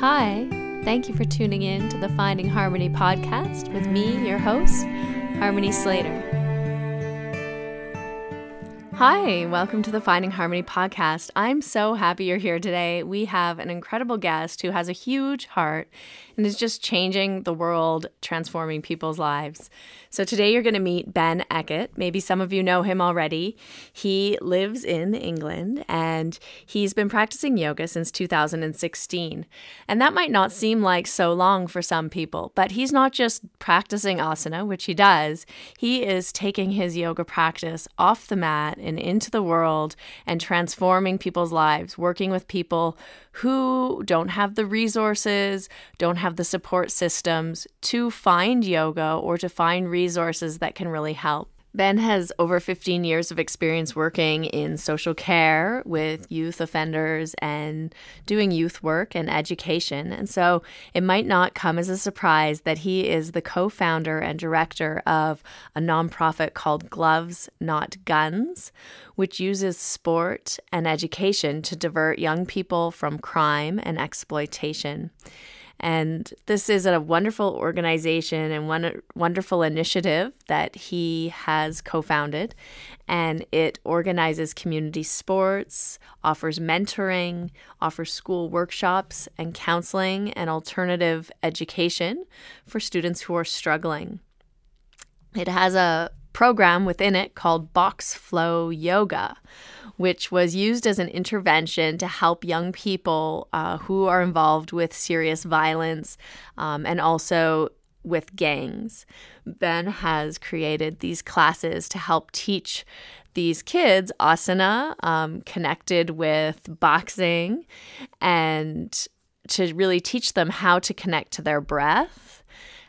Hi, thank you for tuning in to the Finding Harmony podcast with me, your host, Harmony Slater. Hi, welcome to the Finding Harmony podcast. I'm so happy you're here today. We have an incredible guest who has a huge heart and is just changing the world, transforming people's lives. So today you're going to meet Ben Eckett. Maybe some of you know him already. He lives in England and he's been practicing yoga since 2016. And that might not seem like so long for some people, but he's not just practicing asana, which he does. He is taking his yoga practice off the mat and into the world and transforming people's lives, working with people who don't have the resources, don't have the support systems to find yoga or to find resources that can really help. Ben has over 15 years of experience working in social care with youth offenders and doing youth work and education. And so it might not come as a surprise that he is the co-founder and director of a nonprofit called Gloves Not Guns, which uses sport and education to divert young people from crime and exploitation. And this is a wonderful organization and one wonderful initiative that he has co-founded. And it organizes community sports, offers mentoring, offers school workshops and counseling and alternative education for students who are struggling. It has a program within it called Box Flow Yoga, which was used as an intervention to help young people who are involved with serious violence and also with gangs. Ben has created these classes to help teach these kids asana, connected with boxing, and to really teach them how to connect to their breath,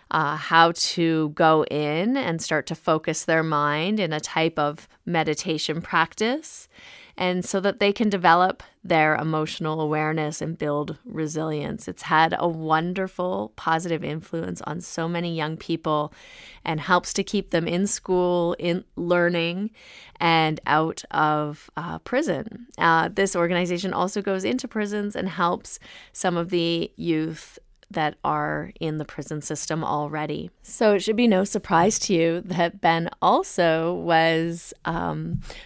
how to go in and start to focus their mind in a type of meditation practice, and so that they can develop their emotional awareness and build resilience. It's had a wonderful positive influence on so many young people and helps to keep them in school, in learning, and out of prison. This organization also goes into prisons and helps some of the youth that are in the prison system already. So it should be no surprise to you that Ben also was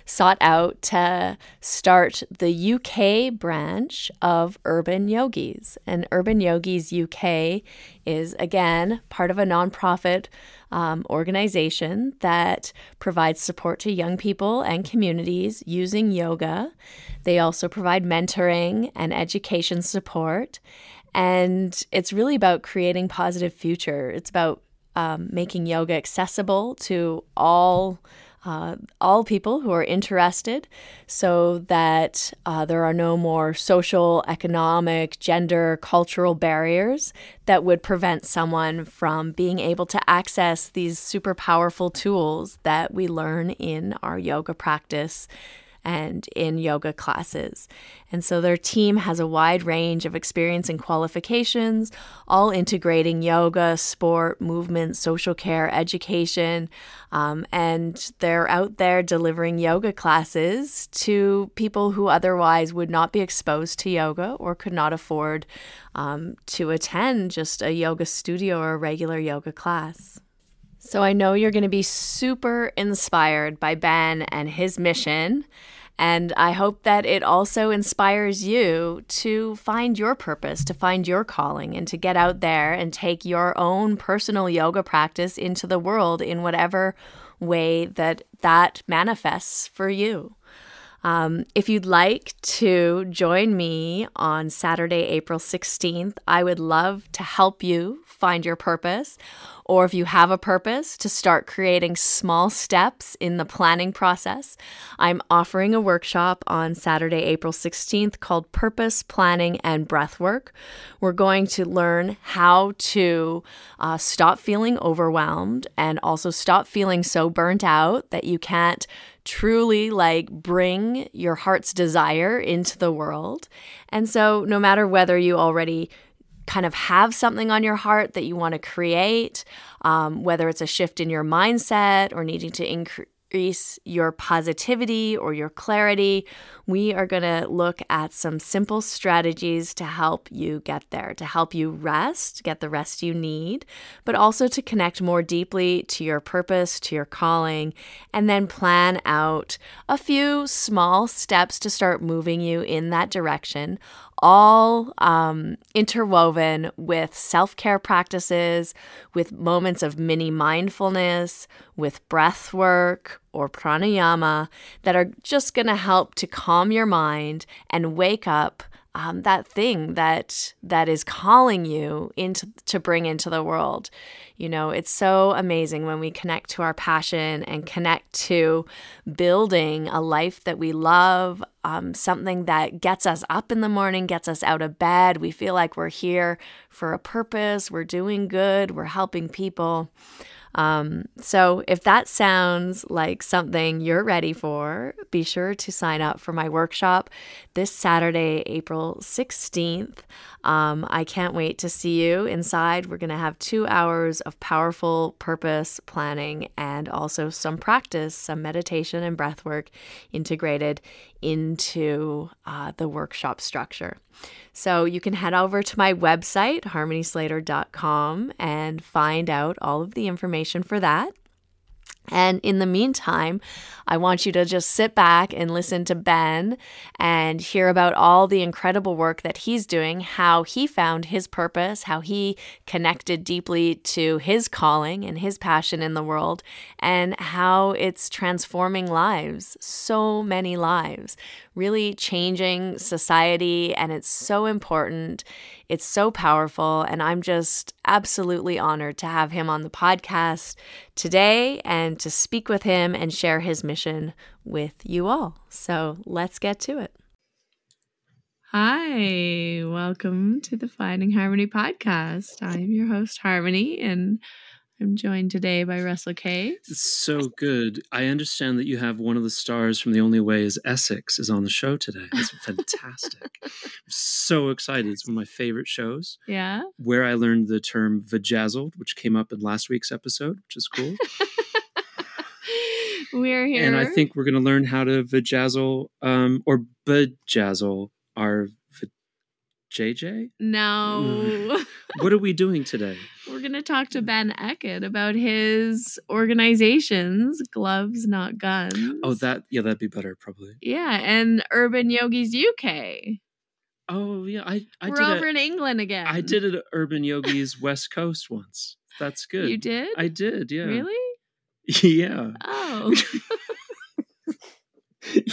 sought out to start the UK branch of Urban Yogis. And Urban Yogis UK is, again, part of a nonprofit organization that provides support to young people and communities using yoga. They also provide mentoring and education support. And it's really about creating positive future. It's about making yoga accessible to all people who are interested, so that there are no more social, economic, gender, cultural barriers that would prevent someone from being able to access these super powerful tools that we learn in our yoga practice and in yoga classes. And so their team has a wide range of experience and qualifications, all integrating yoga, sport, movement, social care, education, and they're out there delivering yoga classes to people who otherwise would not be exposed to yoga or could not afford to attend just a yoga studio or a regular yoga class. So I know you're going to be super inspired by Ben and his mission, and I hope that it also inspires you to find your purpose, to find your calling, and to get out there and take your own personal yoga practice into the world in whatever way that manifests for you. If you'd like to join me on Saturday, April 16th, I would love to help you find your purpose, or if you have a purpose, to start creating small steps in the planning process. I'm offering a workshop on Saturday, April 16th called Purpose, Planning, and Breathwork. We're going to learn how to stop feeling overwhelmed and also stop feeling so burnt out that you can't truly bring your heart's desire into the world. And so no matter whether you already kind of have something on your heart that you want to create, whether it's a shift in your mindset or needing to increase your positivity or your clarity, we are going to look at some simple strategies to help you get there, to help you rest, get the rest you need, but also to connect more deeply to your purpose, to your calling, and then plan out a few small steps to start moving you in that direction, all interwoven with self-care practices, with moments of mini mindfulness, with breath work or pranayama that are just going to help to calm your mind and wake up that thing that is calling you to bring into the world. You know, it's so amazing when we connect to our passion and connect to building a life that we love, something that gets us up in the morning, gets us out of bed. We feel like we're here for a purpose. We're doing good. We're helping people. So if that sounds like something you're ready for, be sure to sign up for my workshop this Saturday, April 16th. I can't wait to see you inside. We're going to have 2 hours of powerful purpose planning and also some practice, some meditation and breath work integrated into the workshop structure. So you can head over to my website, harmonyslater.com, and find out all of the information for that. And in the meantime, I want you to just sit back and listen to Ben and hear about all the incredible work that he's doing, how he found his purpose, how he connected deeply to his calling and his passion in the world, and how it's transforming lives, so many lives, really changing society. And it's so important. It's so powerful, and I'm just absolutely honored to have him on the podcast today and to speak with him and share his mission with you all. So let's get to it. Hi, welcome to the Finding Harmony podcast. I'm your host, Harmony, and I'm joined today by Russell Kay. So good. I understand that you have one of the stars from The Only Way is Essex is on the show today. It's fantastic. I'm so excited. It's one of my favorite shows. Yeah. Where I learned the term vajazzled, which came up in last week's episode, which is cool. We're here. And I think we're going to learn how to vajazzle or bejazzle our JJ? No. What are we doing today? We're going to talk to Ben Eckett about his organizations, Gloves Not Guns. Oh, that'd be better probably. Yeah, and Urban Yogis UK. Oh, yeah. I We're over in England again. I did an Urban Yogis West Coast once. That's good. You did? I did, yeah. Really? Yeah. Oh.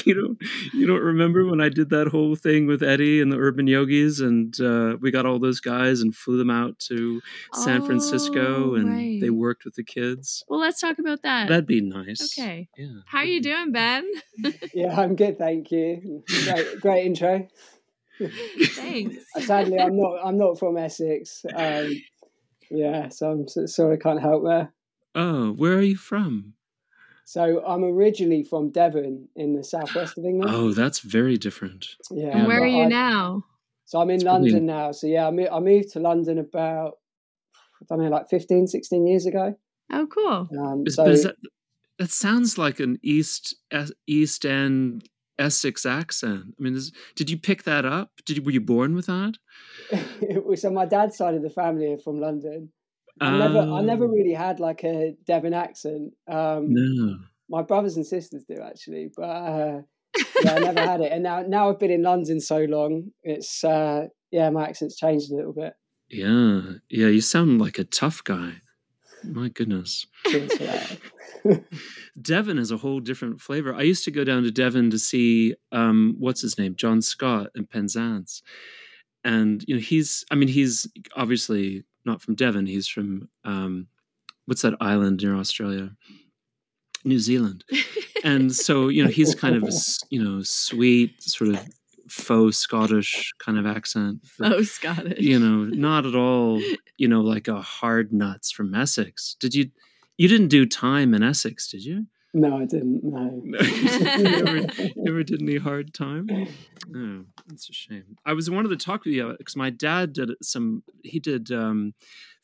You don't remember when I did that whole thing with Eddie and the Urban Yogis, and we got all those guys and flew them out to San Francisco, and right. They worked with the kids. Well, let's talk about that. That'd be nice. Okay. Yeah. How are you doing, Ben? Yeah, I'm good, thank you. Great intro. Thanks. Sadly, I'm not from Essex. Yeah, so I'm sorry I can't help there. Oh, where are you from? So I'm originally from Devon in the southwest of England. Oh, that's very different. Yeah. And where are you now? So I'm in London now. So yeah, I moved to London about, I don't know, like 15, 16 years ago. Oh, cool. That sounds like an East End Essex accent. I mean, did you pick that up? Were you born with that? So my dad's side of the family are from London. I never really had like a Devon accent. No. My brothers and sisters do actually, but yeah, I never had it. And now I've been in London so long, it's my accent's changed a little bit. Yeah, yeah, you sound like a tough guy. My goodness. Devon is a whole different flavor. I used to go down to Devon to see what's his name, John Scott in Penzance, and you know he's obviously not from Devon, he's from, what's that island near Australia? New Zealand. And so, you know, he's kind of, sweet, sort of faux Scottish kind of accent. Faux Scottish. You know, not at all, like a hard nuts from Essex. You didn't do time in Essex, did you? No, I didn't, no. you never did any hard time? Oh, that's a shame. I wanted to talk to you because my dad did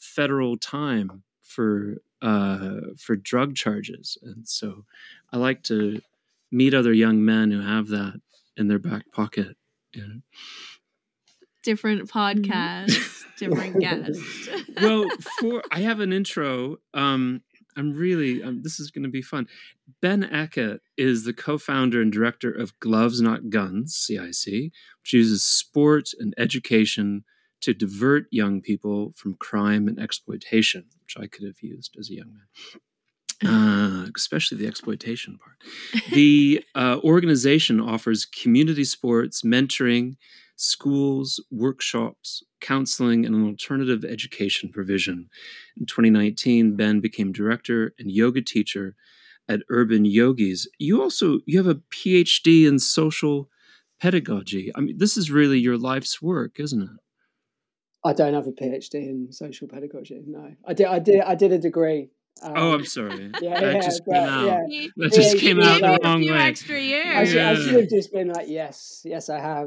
federal time for for drug charges. And so I like to meet other young men who have that in their back pocket. You know? Different podcast, different guest. Well, I have an intro. This is going to be fun. Ben Eckett is the co-founder and director of Gloves Not Guns, CIC, which uses sport and education to divert young people from crime and exploitation, which I could have used as a young man. Especially the exploitation part. The organization offers community sports, mentoring, schools, workshops, counseling, and an alternative education provision. In 2019, Ben became director and yoga teacher at Urban Yogis. You have a PhD in social pedagogy. I mean, this is really your life's work, isn't it? I don't have a PhD in social pedagogy. No, I did a degree. I'm sorry. Yeah, that just came out the wrong way. Extra years. I should have just been like, yes, I have.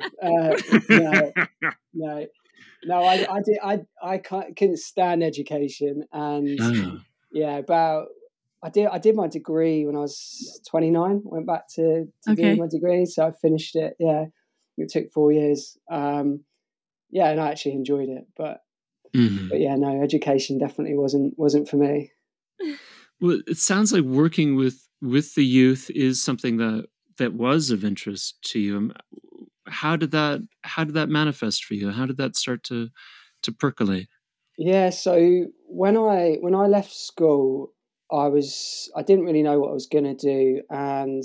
No. I couldn't stand education, and I did my degree when I was 29. Went back to do my degree, so I finished it. Yeah, it took 4 years. And I actually enjoyed it, but education definitely wasn't for me. Well, it sounds like working with the youth is something that was of interest to you. How did that manifest for you? How did that start to percolate? Yeah, so when I left school, I didn't really know what I was going to do, and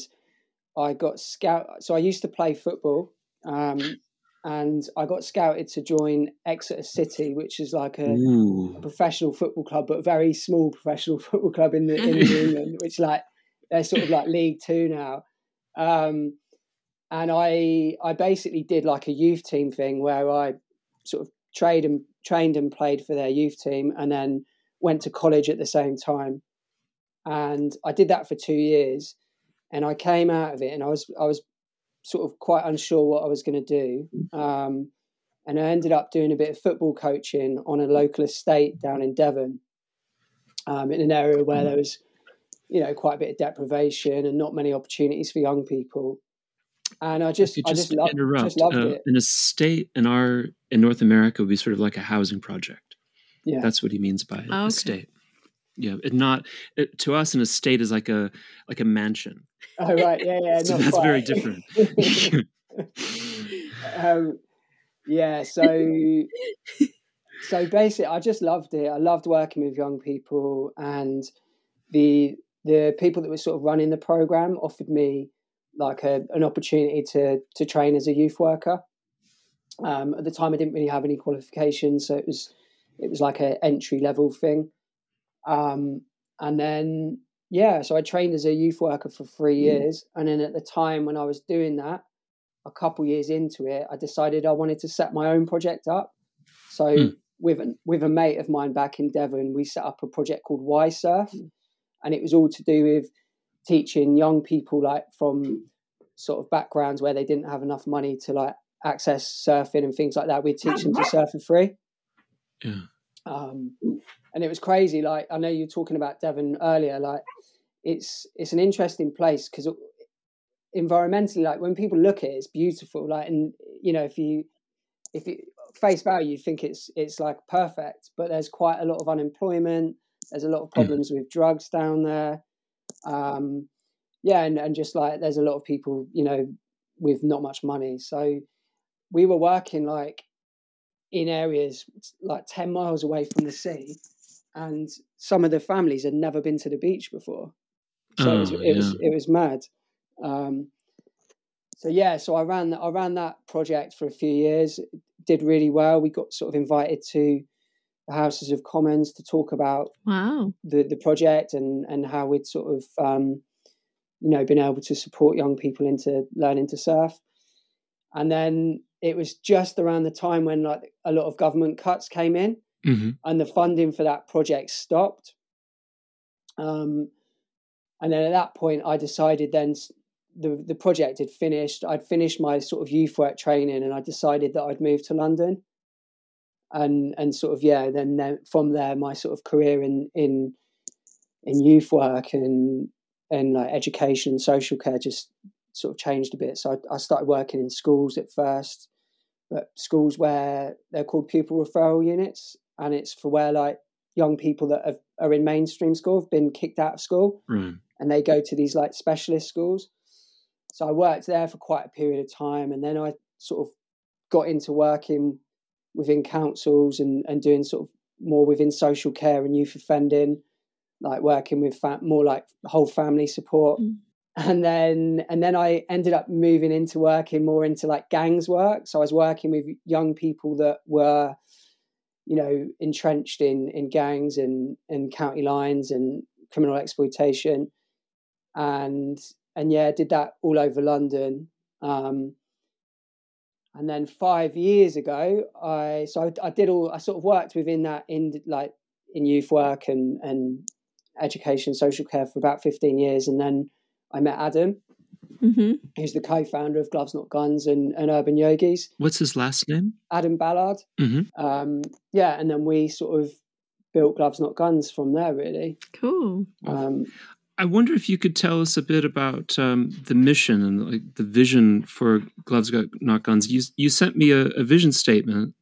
I got scouted. So I used to play football, and I got scouted to join Exeter City, which is like a professional football club, but a very small professional football club in England, which like they're sort of like League Two now. And I basically did like a youth team thing where I sort of trained and played for their youth team, and then went to college at the same time. And I did that for 2 years, and I came out of it, and I was sort of quite unsure what I was going to do. And I ended up doing a bit of football coaching on a local estate down in Devon, in an area where there was, quite a bit of deprivation and not many opportunities for young people. And I just loved it. An estate in North America would be sort of like a housing project. Yeah. That's what he means by estate. Yeah, to us, an estate is like a mansion. Oh right, yeah. So that's quite. Very different. So basically, I just loved it. I loved working with young people, and the people that were sort of running the program offered me like an opportunity to train as a youth worker. At the time, I didn't really have any qualifications, so it was like an entry level thing. So I trained as a youth worker for 3 years. And then at the time when I was doing that, a couple years into it, I decided I wanted to set my own project up. So with a mate of mine back in Devon, we set up a project called Why Surf. And it was all to do with teaching young people like from sort of backgrounds where they didn't have enough money to like access surfing and things like that. We'd teach them to surf for free. Yeah. And it was crazy. Like, I know you were talking about Devon earlier. Like, it's an interesting place because environmentally, like when people look at it, it's beautiful. Like, and if you face value, you think it's like perfect. But there's quite a lot of unemployment. There's a lot of problems with drugs down there. And just like there's a lot of people, with not much money. So we were working like in areas like 10 miles away from the sea. And some of the families had never been to the beach before, so it was mad. So I ran that project for a few years. It did really well. We got sort of invited to the Houses of Commons to talk about the project and how we'd sort of been able to support young people into learning to surf. And then it was just around the time when like a lot of government cuts came in. Mm-hmm. And the funding for that project stopped. And then at that point, I decided then the project had finished. I'd finished my sort of youth work training, and I decided that I'd move to London. And sort of, yeah, then from there, my sort of career in and youth work and like education, social care just sort of changed a bit. So I started working in schools at first, but schools where they're called pupil referral units, and it's for where like young people that are in mainstream school have been kicked out of school and they go to these like specialist schools. So I worked there for quite a period of time, and then I sort of got into working within councils and doing sort of more within social care and youth offending, like working with more like whole family support. And then I ended up moving into working more into like gangs work. So I was working with young people that were, you know, entrenched in gangs and county lines and criminal exploitation. And yeah, did that all over London. And then 5 years ago, I sort of worked within that in youth work and education, social care for about 15 years. And then I met Adam, who's the co-founder of Gloves Not Guns and Urban Yogis. What's his last name? Adam Ballard. Yeah, and then we sort of built Gloves Not Guns from there, really. Cool. I wonder if you could tell us a bit about the mission and like the vision for Gloves Not Guns. You sent me a vision statement.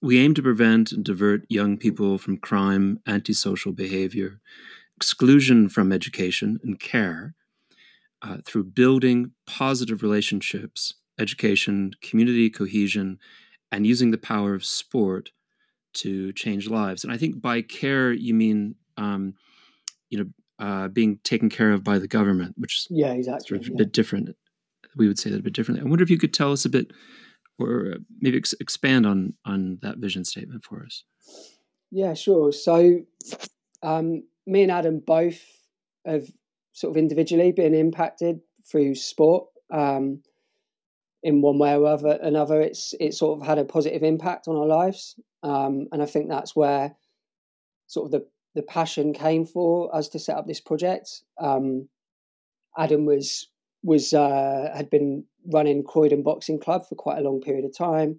We aim to prevent and divert young people from crime, antisocial behavior, exclusion from education and care, through building positive relationships, education, community cohesion, and using the power of sport to change lives. And I think by care, you mean, being taken care of by the government, which is sort of a bit different. We would say that a bit differently. I wonder if you could tell us a bit, or maybe expand on that vision statement for us. Yeah, sure. So me and Adam both have sort of individually been impacted through sport in one way or another. It's sort of had a positive impact on our lives. And I think that's where sort of the passion came for us to set up this project. Adam had been running Croydon Boxing Club for quite a long period of time.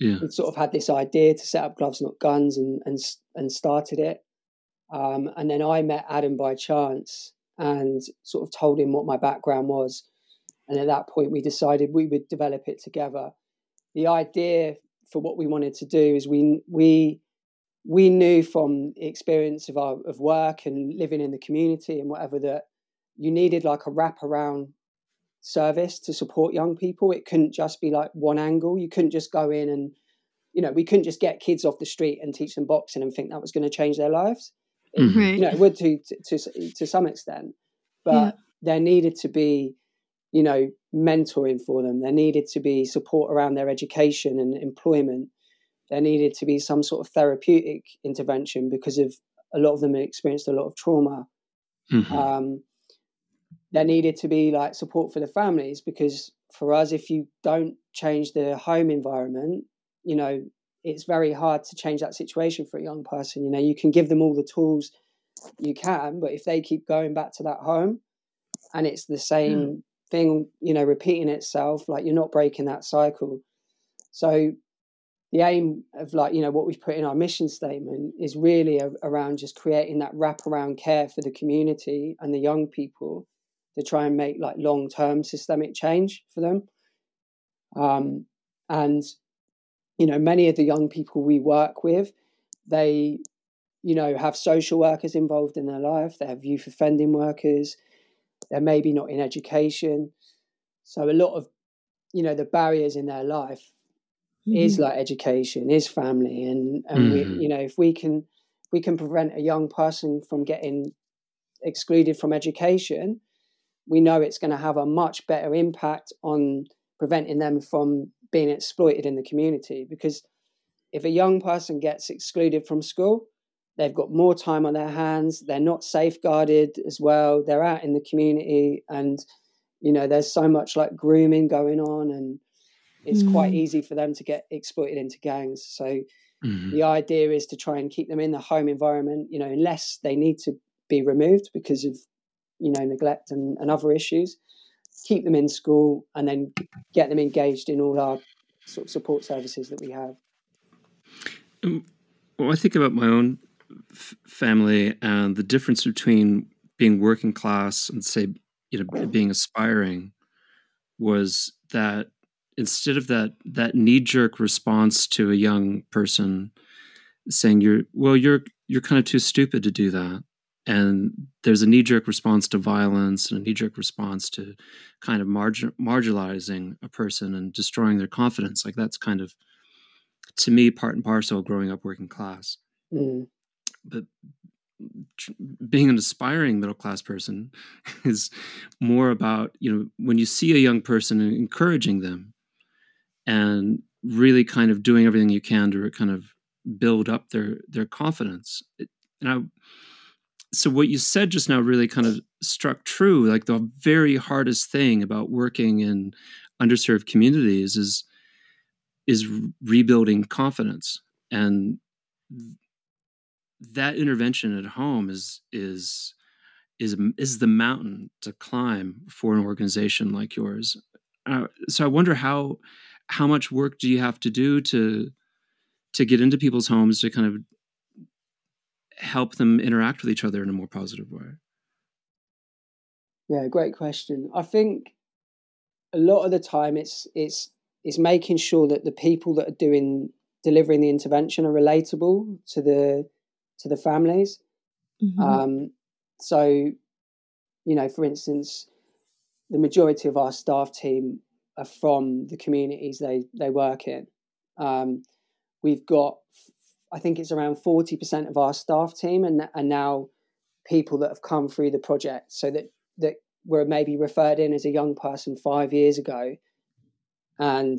Yeah. We'd sort of had this idea to set up Gloves Not Guns and started it. And then I met Adam by chance and sort of told him what my background was. And at that point, we decided we would develop it together. The idea for what we wanted to do is we knew from the experience of work and living in the community and whatever that you needed like a wraparound service to support young people. It couldn't just be like one angle. You couldn't just go in and, you know, we couldn't just get kids off the street and teach them boxing and think that was going to change their lives. It, you know, it would to some extent, but there needed to be, you know, mentoring for them. There needed to be support around their education and employment. There needed to be some sort of therapeutic intervention because of a lot of them experienced a lot of trauma. There needed to be like support for the families, because for us, if you don't change the home environment, you know, it's very hard to change that situation for a young person. You know, you can give them all the tools you can, but if they keep going back to that home and it's the same thing, you know, repeating itself, like you're not breaking that cycle. So the aim of like, you know, what we've put in our mission statement is really around just creating that wraparound care for the community and the young people to try and make like long-term systemic change for them. And, you know, many of the young people we work with, they, you know, have social workers involved in their life. They have youth offending workers. They're maybe not in education. So a lot of, you know, the barriers in their life is like education, is family. And we, you know, if we can prevent a young person from getting excluded from education, we know it's going to have a much better impact on preventing them from being exploited in the community. Because if a young person gets excluded from school, they've got more time on their hands. They're not safeguarded as well. They're out in the community and, you know, there's so much like grooming going on, and it's quite easy for them to get exploited into gangs. So the idea is to try and keep them in the home environment, you know, unless they need to be removed because of, you know, neglect and other issues. Keep them in school and then get them engaged in all our sort of support services that we have. Well, I think about my own family and the difference between being working class and, say, you know, being aspiring was that instead of that knee-jerk response to a young person saying you're kind of too stupid to do that, and there's a knee-jerk response to violence and a knee-jerk response to kind of marginalizing a person and destroying their confidence, like that's kind of, to me, part and parcel of growing up working class. But being an aspiring middle-class person is more about, you know, when you see a young person and encouraging them and really kind of doing everything you can to kind of build up their confidence. So what you said just now really kind of struck true. Like the very hardest thing about working in underserved communities is rebuilding confidence. And that intervention at home is the mountain to climb for an organization like yours. So I wonder how much work do you have to do to get into people's homes to kind of help them interact with each other in a more positive way? Yeah, great question. I think a lot of the time it's making sure that the people that are delivering the intervention are relatable to the families. Mm-hmm. So, you know, for instance, the majority of our staff team are from the communities they work in. We've got, I think it's around 40% of our staff team are now people that have come through the project, so that were maybe referred in as a young person 5 years ago, and,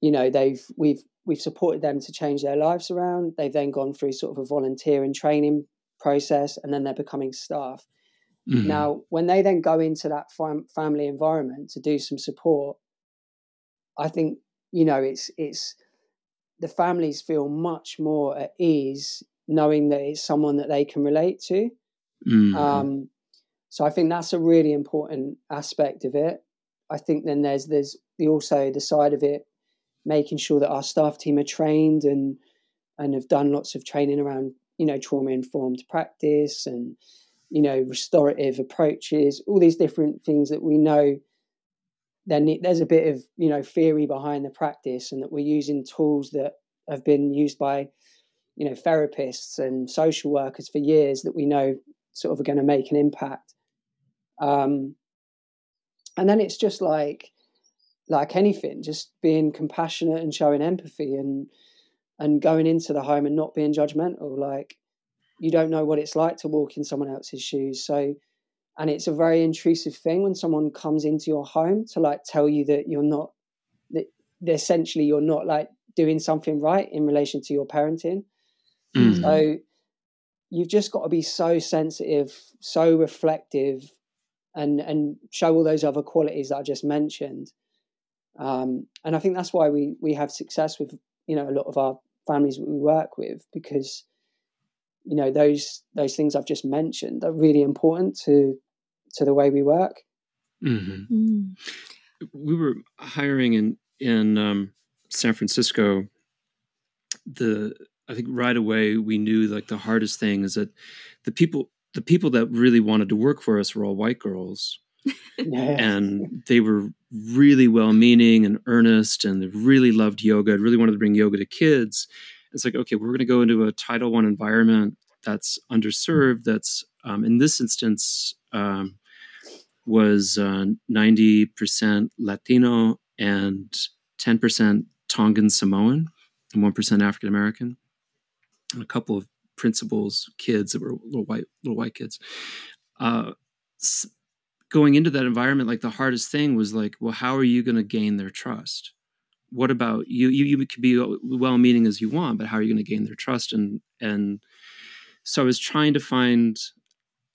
you know, we've supported them to change their lives around. They've then gone through sort of a volunteer and training process, and then they're becoming staff. Mm-hmm. Now, when they then go into that family environment to do some support, I think, you know, it's the families feel much more at ease knowing that it's someone that they can relate to. Mm-hmm. So I think that's a really important aspect of it. I think then there's also the side of it, making sure that our staff team are trained and have done lots of training around, you know, trauma-informed practice and, you know, restorative approaches, all these different things that we know there's a bit of, you know, theory behind the practice, and that we're using tools that have been used by, you know, therapists and social workers for years that we know sort of are going to make an impact. And then it's just like anything, just being compassionate and showing empathy and going into the home and not being judgmental. Like, you don't know what it's like to walk in someone else's shoes. So, and it's a very intrusive thing when someone comes into your home to like tell you that essentially you're not like doing something right in relation to your parenting. Mm-hmm. So you've just got to be so sensitive, so reflective, and show all those other qualities that I just mentioned. And I think that's why we have success with, you know, a lot of our families that we work with, because, you know, those things I've just mentioned are really important to the way we work. Mm-hmm. Mm. We were hiring in San Francisco. I think right away we knew, like, the hardest thing is that the people that really wanted to work for us were all white girls. Yes. And they were really well-meaning and earnest, and they really loved yoga. I really wanted to bring yoga to kids. It's like, okay, we're going to go into a Title I environment that's underserved. That's in this instance was 90% Latino and 10% Tongan Samoan and 1% African American, and a couple of principals' kids that were little white kids. Going into that environment, like, the hardest thing was like, well, how are you going to gain their trust? What about you? You could be well-meaning as you want, but how are you going to gain their trust? And so I was trying to find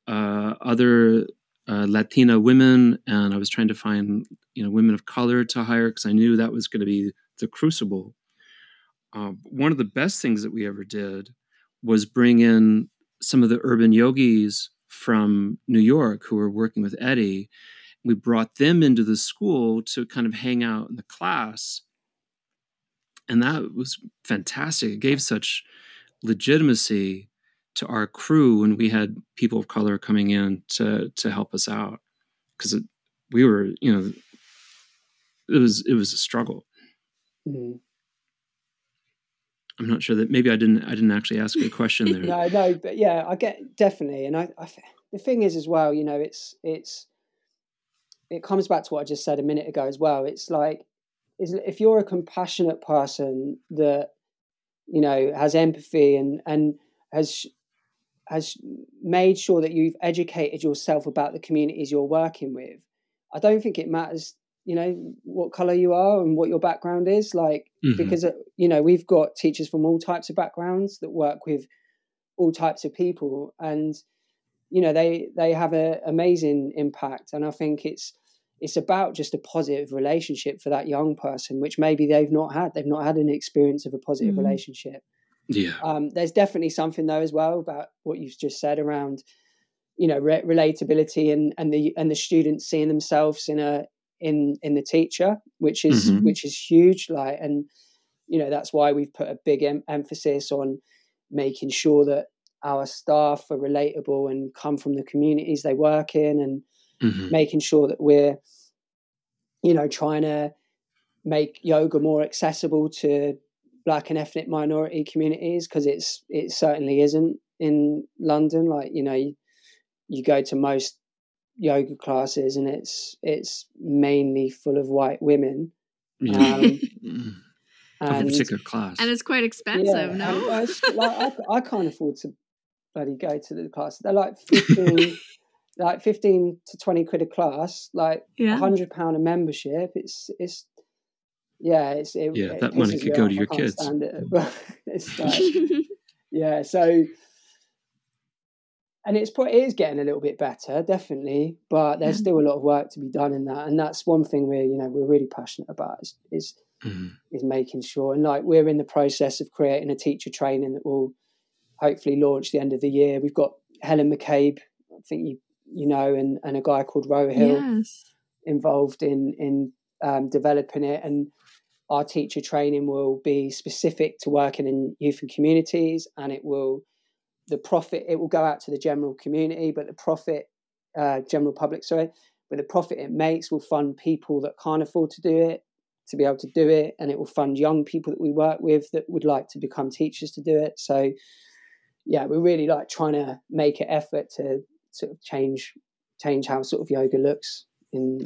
other Latina women, and I was trying to find, you know, women of color to hire, because I knew that was going to be the crucible. One of the best things that we ever did was bring in some of the urban yogis from New York who were working with Eddie. We brought them into the school to kind of hang out in the class. And that was fantastic. It gave such legitimacy to our crew when we had people of color coming in to help us out, because we were, you know, it was a struggle. Mm-hmm. I'm not sure that maybe I didn't actually ask a question there. No, but yeah, I get definitely. And I the thing is as well, you know, it comes back to what I just said a minute ago as well. It's like, if you're a compassionate person that, you know, has empathy and has made sure that you've educated yourself about the communities you're working with, I don't think it matters, you know, what color you are and what your background is like, mm-hmm. because, you know, we've got teachers from all types of backgrounds that work with all types of people, and, you know, they have an amazing impact. And I think it's about just a positive relationship for that young person, which maybe they've not had an experience of a positive mm-hmm. relationship. Yeah. There's definitely something though as well about what you've just said around, you know, relatability and the students seeing themselves in the teacher, which is, mm-hmm. which is huge. Like, and, you know, that's why we've put a big emphasis on making sure that our staff are relatable and come from the communities they work in, and, mm-hmm. making sure that we're, you know, trying to make yoga more accessible to Black and ethnic minority communities, because it certainly isn't in London. Like, you know, you go to most yoga classes and it's mainly full of white women. Of a particular class, and it's quite expensive. Yeah, no, I can't afford to bloody go to the class. They're like 15. Like 15 to 20 quid a class, like £100 a membership. That money could go to your kids. It's like, yeah. So, and it is getting a little bit better, definitely, but there's still a lot of work to be done in that. And that's one thing we're really passionate about is making sure. And like, we're in the process of creating a teacher training that will hopefully launch the end of the year. We've got Helen McCabe, I think you know, and a guy called Rohill involved in developing it. And our teacher training will be specific to working in youth and communities, and it will go out to the general community, but general public, sorry, but the profit it makes will fund people that can't afford to do it, to be able to do it. And it will fund young people that we work with that would like to become teachers to do it. So yeah, we're really like trying to make an effort to sort of change how sort of yoga looks in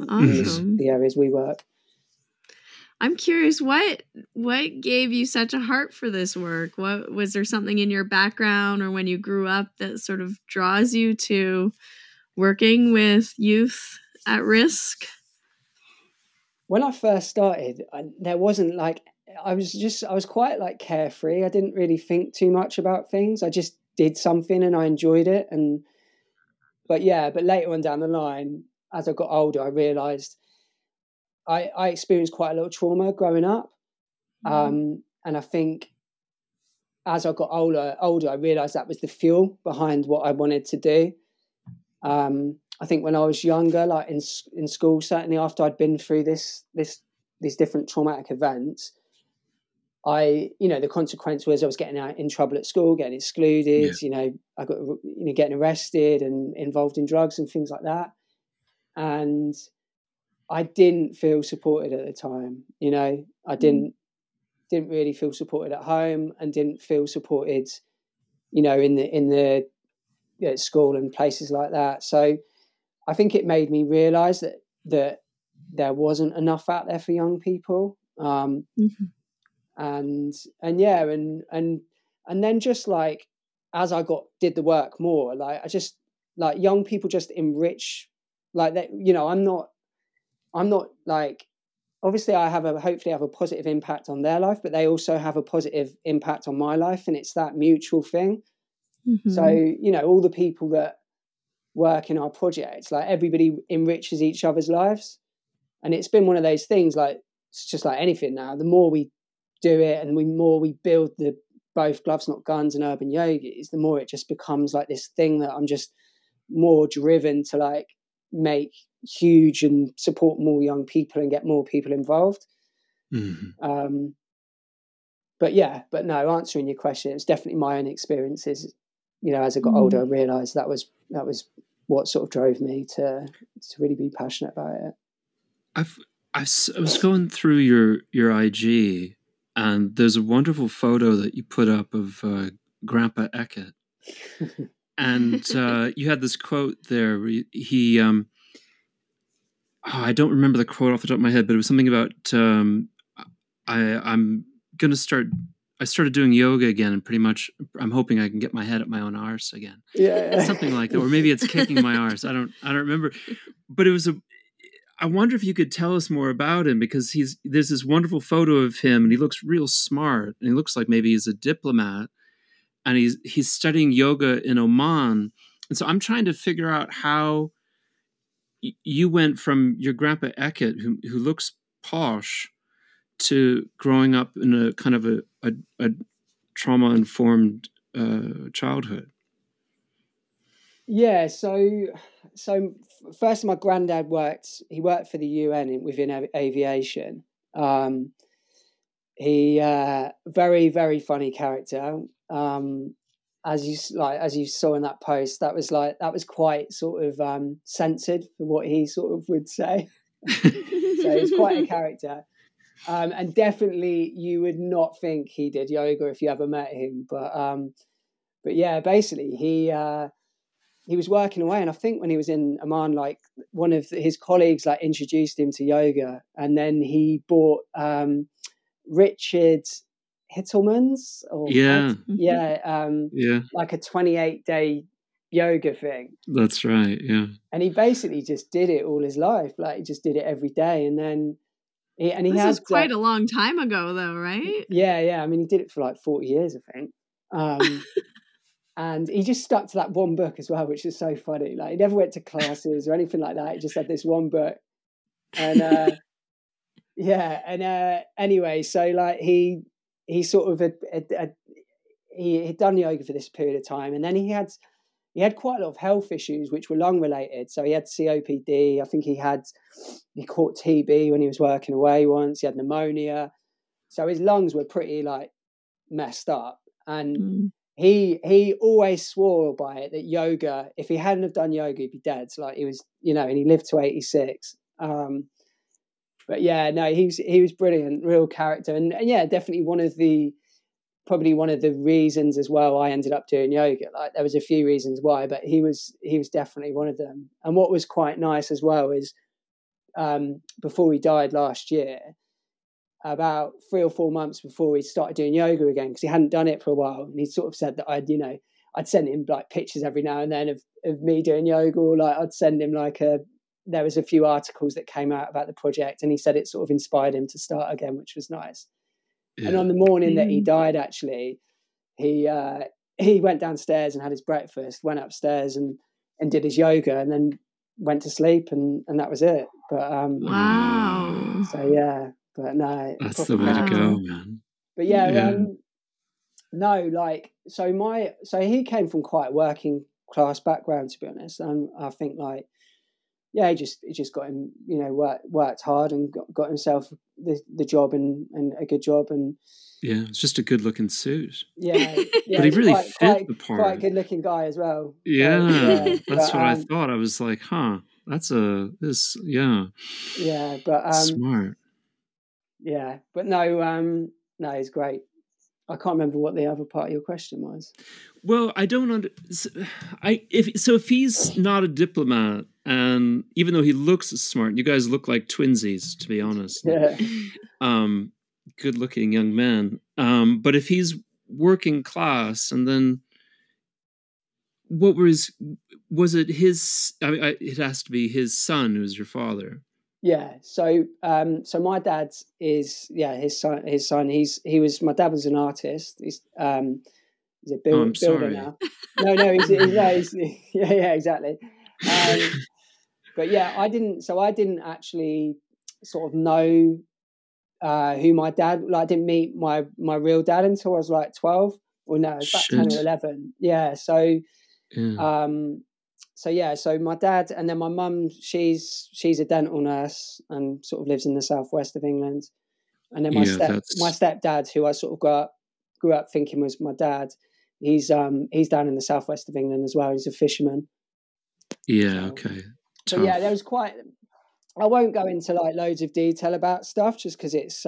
the areas we work. I'm curious, what gave you such a heart for this work? What was there something in your background or when you grew up that sort of draws you to working with youth at risk? When I first started, I was quite like carefree. I didn't really think too much about things. I just did something and I enjoyed it. But later on down the line, as I got older, I realized I experienced quite a lot of trauma growing up. And I think as I got older, I realized that was the fuel behind what I wanted to do. I think when I was younger, like in school, certainly after I'd been through these different traumatic events, the consequence was I was getting out in trouble at school, getting excluded, you know, I got, you know, getting arrested and involved in drugs and things like that. And I didn't feel supported at the time, you know, I didn't really feel supported at home, and didn't feel supported, you know, in the at school and places like that. So I think it made me realize that there wasn't enough out there for young people. And then just like, as I did the work more, like I just like young people just enrich like that, you know, I'm not like, obviously I hopefully have a positive impact on their life, but they also have a positive impact on my life. And it's that mutual thing. Mm-hmm. So, you know, all the people that work in our projects, like everybody enriches each other's lives. And it's been one of those things, like, it's just like anything now, the more we do it and we build both Gloves Not Guns and Urban Yogis, the more it just becomes like this thing that I'm just more driven to like make huge and support more young people and get more people involved. Mm-hmm. But no, answering your question, it's definitely my own experiences you know, as I got older, I realised that was what sort of drove me to really be passionate about it. I was going through your IG, and there's a wonderful photo that you put up of Grandpa Eckett. And you had this quote there where he, I don't remember the quote off the top of my head, but it was something about, I started doing yoga again, and pretty much I'm hoping I can get my head at my own arse again. Yeah. Something like that. Or maybe it's kicking my arse. I don't remember. But it was I wonder if you could tell us more about him, because there's this wonderful photo of him, and he looks real smart, and he looks like maybe he's a diplomat, and he's studying yoga in Oman. And so I'm trying to figure out how you went from your Grandpa Eckett, who looks posh, to growing up in a kind of a trauma-informed childhood. Yeah, so first, my granddad worked for the UN within aviation. He very, very funny character. As you saw in that post, that was quite sort of censored for what he sort of would say. So he's quite a character. And definitely you would not think he did yoga if you ever met him. But yeah, basically he was working away. And I think when he was in Oman, like one of his colleagues, like introduced him to yoga. And then he bought Richard Hittelman's like a 28-day yoga thing. That's right. Yeah. And he basically just did it all his life. Like he just did it every day. And then, this was quite a long time ago, though, right? Yeah, yeah. I mean, he did it for like 40 years, I think. And he just stuck to that one book as well, which is so funny. Like, he never went to classes or anything like that. He just had this one book. And yeah. And anyway, so like he sort of had done yoga for this period of time, and then he had quite a lot of health issues, which were lung related. So he had COPD. I think he caught TB when he was working away once. He had pneumonia. So his lungs were pretty like messed up. And he always swore by it that yoga, if he hadn't have done yoga, he'd be dead. So like he was, you know, and he lived to 86. But yeah, no, he was brilliant, real character. And yeah, definitely probably one of the reasons as well I ended up doing yoga. Like there was a few reasons why, but he was definitely one of them. And what was quite nice as well is before he died last year, about 3 or 4 months before he started doing yoga again, because he hadn't done it for a while, and he sort of said that I'd send him like pictures every now and then of me doing yoga, or like I'd send him like there was a few articles that came out about the project, and he said it sort of inspired him to start again, which was nice. Yeah. And on the morning that he died, actually, he went downstairs and had his breakfast, went upstairs and did his yoga, and then went to sleep, and that was it. But wow. So yeah, but no, that's the way to go, man. But yeah, yeah. He came from quite a working class background, to be honest, and I think like. Yeah, he just got him, you know, worked hard and got himself the job and a good job. And yeah, it's just a good looking suit. Yeah but he really fit the part. Quite a good looking guy as well. Yeah, that's what I thought. I was like, huh, yeah. Yeah, but smart. Yeah, but no, he's great. I can't remember what the other part of your question was. Well, I don't understand. If he's not a diplomat, and even though he looks smart, you guys look like twinsies, to be honest. Yeah. Good-looking young man. But if he's working class, and then what was it his? I mean, it has to be his son who's your father. Yeah. So, so my dad is, his son, my dad was an artist. He's a builder now. No, he's exactly. But yeah, I didn't actually sort of know, who my dad, like I didn't meet my real dad until I was like 12 or no, about 10 or 11. Yeah. So, yeah. So my dad, and then my mum, she's a dental nurse and sort of lives in the southwest of England. And then my stepdad, who I sort of grew up thinking was my dad, He's down in the southwest of England as well. He's a fisherman. Yeah. Okay. So yeah, there was quite. I won't go into like loads of detail about stuff just because it's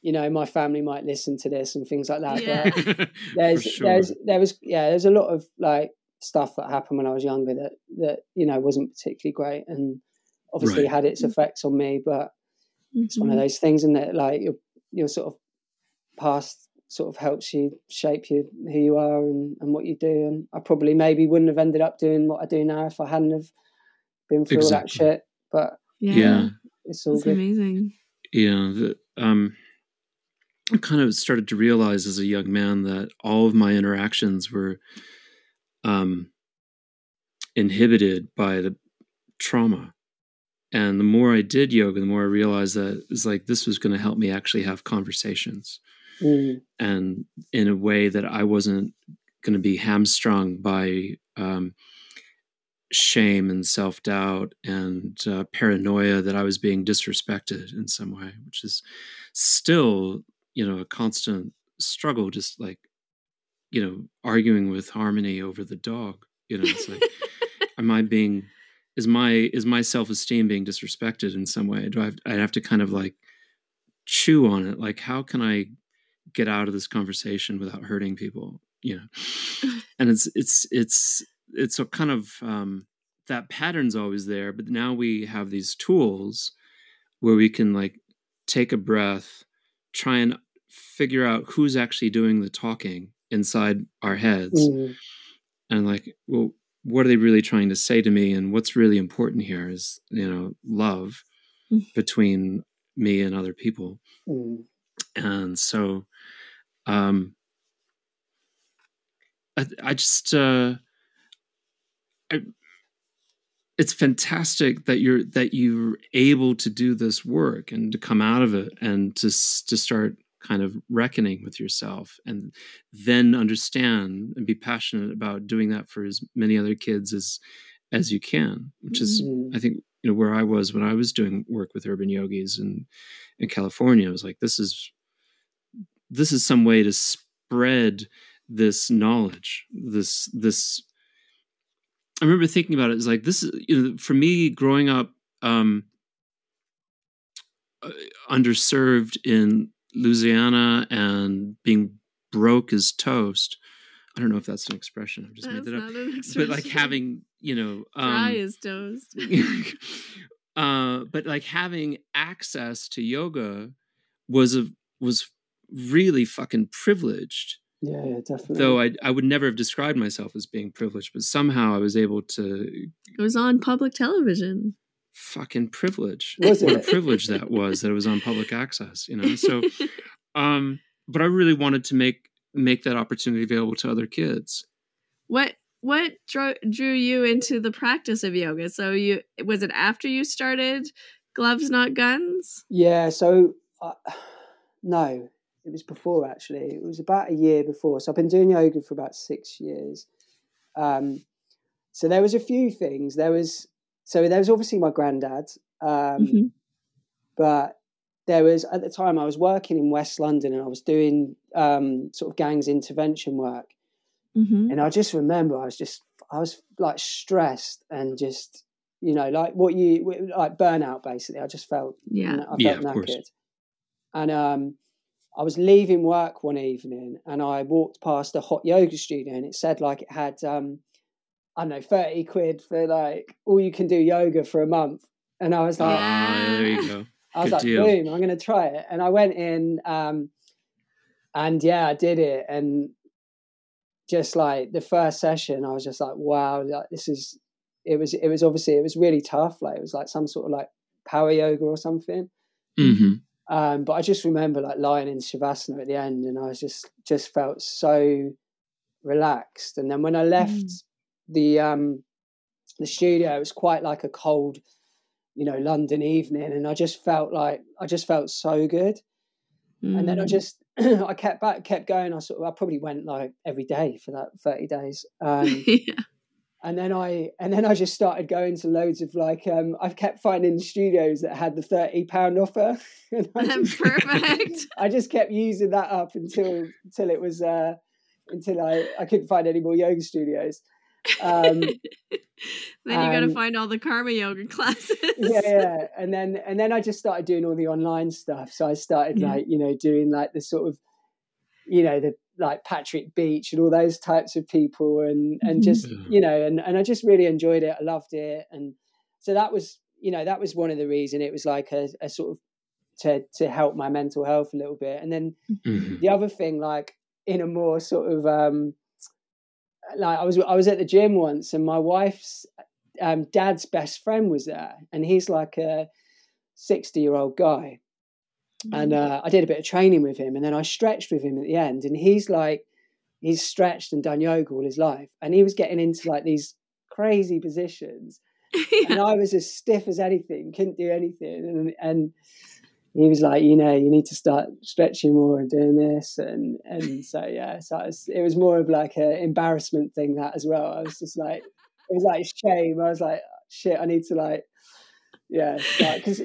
you know, my family might listen to this and things like that. Yeah. But there was a lot of like stuff that happened when I was younger that you know wasn't particularly great, and obviously had its effects on me. But it's one of those things, and that like your sort of past sort of helps you shape you who you are and what you do. And I probably maybe wouldn't have ended up doing what I do now if I hadn't have been through all that shit. But yeah, it's all good. Amazing. Yeah, I kind of started to realize as a young man that all of my interactions were inhibited by the trauma. And the more I did yoga, the more I realized that it's like, this was going to help me actually have conversations and in a way that I wasn't going to be hamstrung by shame and self-doubt and paranoia that I was being disrespected in some way, which is still, you know, a constant struggle, just like, you know, arguing with Harmony over the dog, you know, it's like, is my self-esteem being disrespected in some way? I'd have to kind of like chew on it. Like, how can I get out of this conversation without hurting people? You know? And it's a kind of, that pattern's always there, but now we have these tools where we can like take a breath, try and figure out who's actually doing the talking inside our heads. And like, well, what are they really trying to say to me? And what's really important here is, you know, love between me and other people. And so, it's fantastic that you're able to do this work and to come out of it and to start kind of reckoning with yourself, and then understand and be passionate about doing that for as many other kids as you can, which is, I think, you know, where I was when I was doing work with urban yogis in California. I was like, this is some way to spread this knowledge, this. I remember thinking about it. It's like, this is, you know, for me growing up, underserved in Louisiana and being broke as toast. I don't know if that's an expression. I just made it up. But like having, you know, dry as toast. But like having access to yoga was really fucking privileged. Yeah, definitely. Though I would never have described myself as being privileged, but somehow I was able to. It was on public television. Fucking privilege. Was what it? A privilege that was, that it was on public access, you know? So, but I really wanted to make that opportunity available to other kids. What drew you into the practice of yoga? So was it after you started Gloves Not Guns? Yeah. So no, it was before, actually. It was about a year before. So I've been doing yoga for about 6 years. So there was a few things. There was obviously my granddad, but there was, at the time I was working in West London and I was doing sort of gangs intervention work. And I just remember I was like stressed and just, you know, like like burnout, basically. I just felt, I felt knackered. And I was leaving work one evening and I walked past a hot yoga studio, and it said like it had, I don't know, 30 quid for like all you can do yoga for a month. And I was like, there you go. I was like, boom, I'm going to try it. And I went in and I did it. And just like the first session, I was just like, wow, like it was obviously, it was really tough. Like it was like some sort of like power yoga or something. But I just remember like lying in Shavasana at the end, and I was just felt so relaxed. And then when I left, the studio, it was quite like a cold, you know, London evening, and I just felt so good. And then I kept going. I probably went like every day for that 30 days. And then I just started going to loads of like, I've kept finding studios that had the £30 offer. And perfect. I just kept using that up until it was, until I couldn't find any more yoga studios. Then you got to find all the karma yoga classes. Yeah. And then I just started doing all the online stuff. So I started doing like the sort of, the like Patrick Beach and all those types of people and just, and I just really enjoyed it. I loved it. And so that was one of the reasons. It was like a sort of to help my mental health a little bit. And then the other thing, like in a more sort of, like I was at the gym once and my wife's dad's best friend was there, and he's like a 60-year-old guy. And I did a bit of training with him, and then I stretched with him at the end, and he's stretched and done yoga all his life, and he was getting into like these crazy positions. And I was as stiff as anything, couldn't do anything, and he was like, you need to start stretching more and doing this. And so, yeah, so it was more of like an embarrassment thing, that as well. I was just like, it was like shame. I was like, shit, I need to like, yeah. Because, I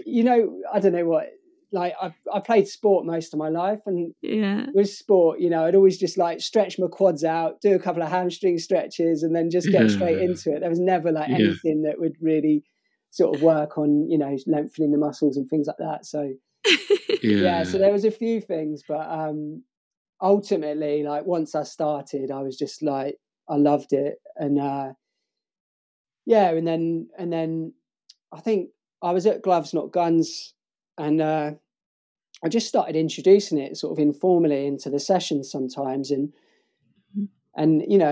don't know what, like I played sport most of my life, and with sport, I'd always just like stretch my quads out, do a couple of hamstring stretches, and then just get straight into it. There was never like anything that would really sort of work on, lengthening the muscles and things like that. So, yeah, so there was a few things, but ultimately, like once I started, I was just like, I loved it. And and then I think I was at Gloves Not Guns, and I just started introducing it sort of informally into the sessions sometimes, and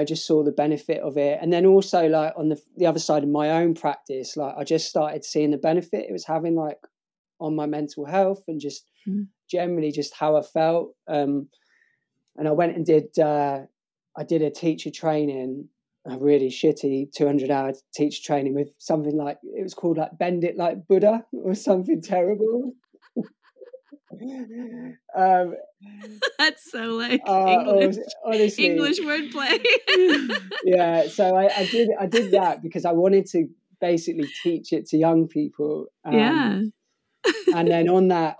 just saw the benefit of it. And then also like on the other side of my own practice, like I just started seeing the benefit it was having like on my mental health and just generally just how I felt. And I went and did a teacher training, a really shitty 200-hour teacher training with something like, it was called like Bend It Like Buddha or something terrible. That's so like English, honestly, English wordplay. Yeah, so I did that because I wanted to basically teach it to young people. And then on that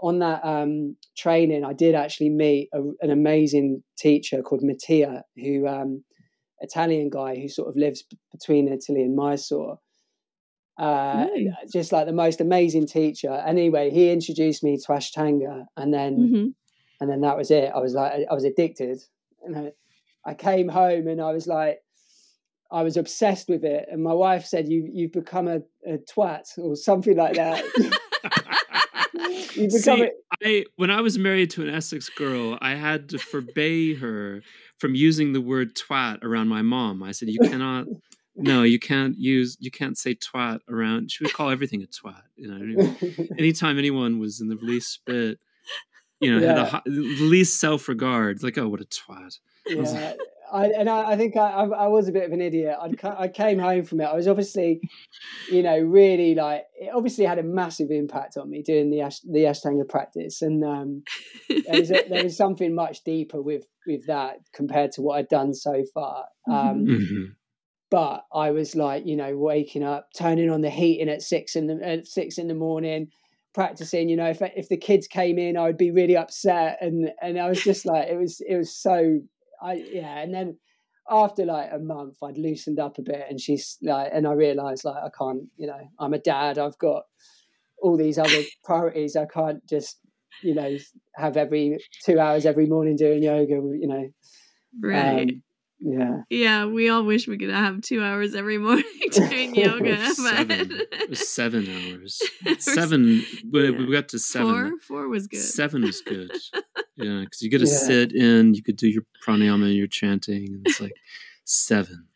training, I did actually meet an amazing teacher called Mattia, who Italian guy who sort of lives between Italy and Mysore. Nice. Just like the most amazing teacher. Anyway, he introduced me to Ashtanga, and then that was it. I was like, I was addicted, and I came home and I was like, I was obsessed with it. And my wife said, "You've become a twat or something like that." When I was married to an Essex girl, I had to forbade her from using the word twat around my mom. I said, you can't say twat around. She would call everything a twat. Anytime anyone was in the least bit, had the least self-regard, like, oh, what a twat. Yeah. I think I was a bit of an idiot. I came home from it. I was obviously, really like, it obviously had a massive impact on me doing the Ashtanga practice. And there was something much deeper with that compared to what I'd done so far. But I was like, waking up, turning on the heating at 6 in the morning, practicing, if the kids came in, I would be really upset. And I was just like, it was so... and then after like a month, I'd loosened up a bit, and she's like, and I realised like I can't, I'm a dad, I've got all these other priorities. I can't just, have every 2 hours every morning doing yoga, right. Yeah, we all wish we could have 2 hours every morning doing yoga. Seven hours. Seven. We got to seven. Four was good. Seven was good. Yeah, because you get to sit in, you could do your pranayama and your chanting, and it's like seven.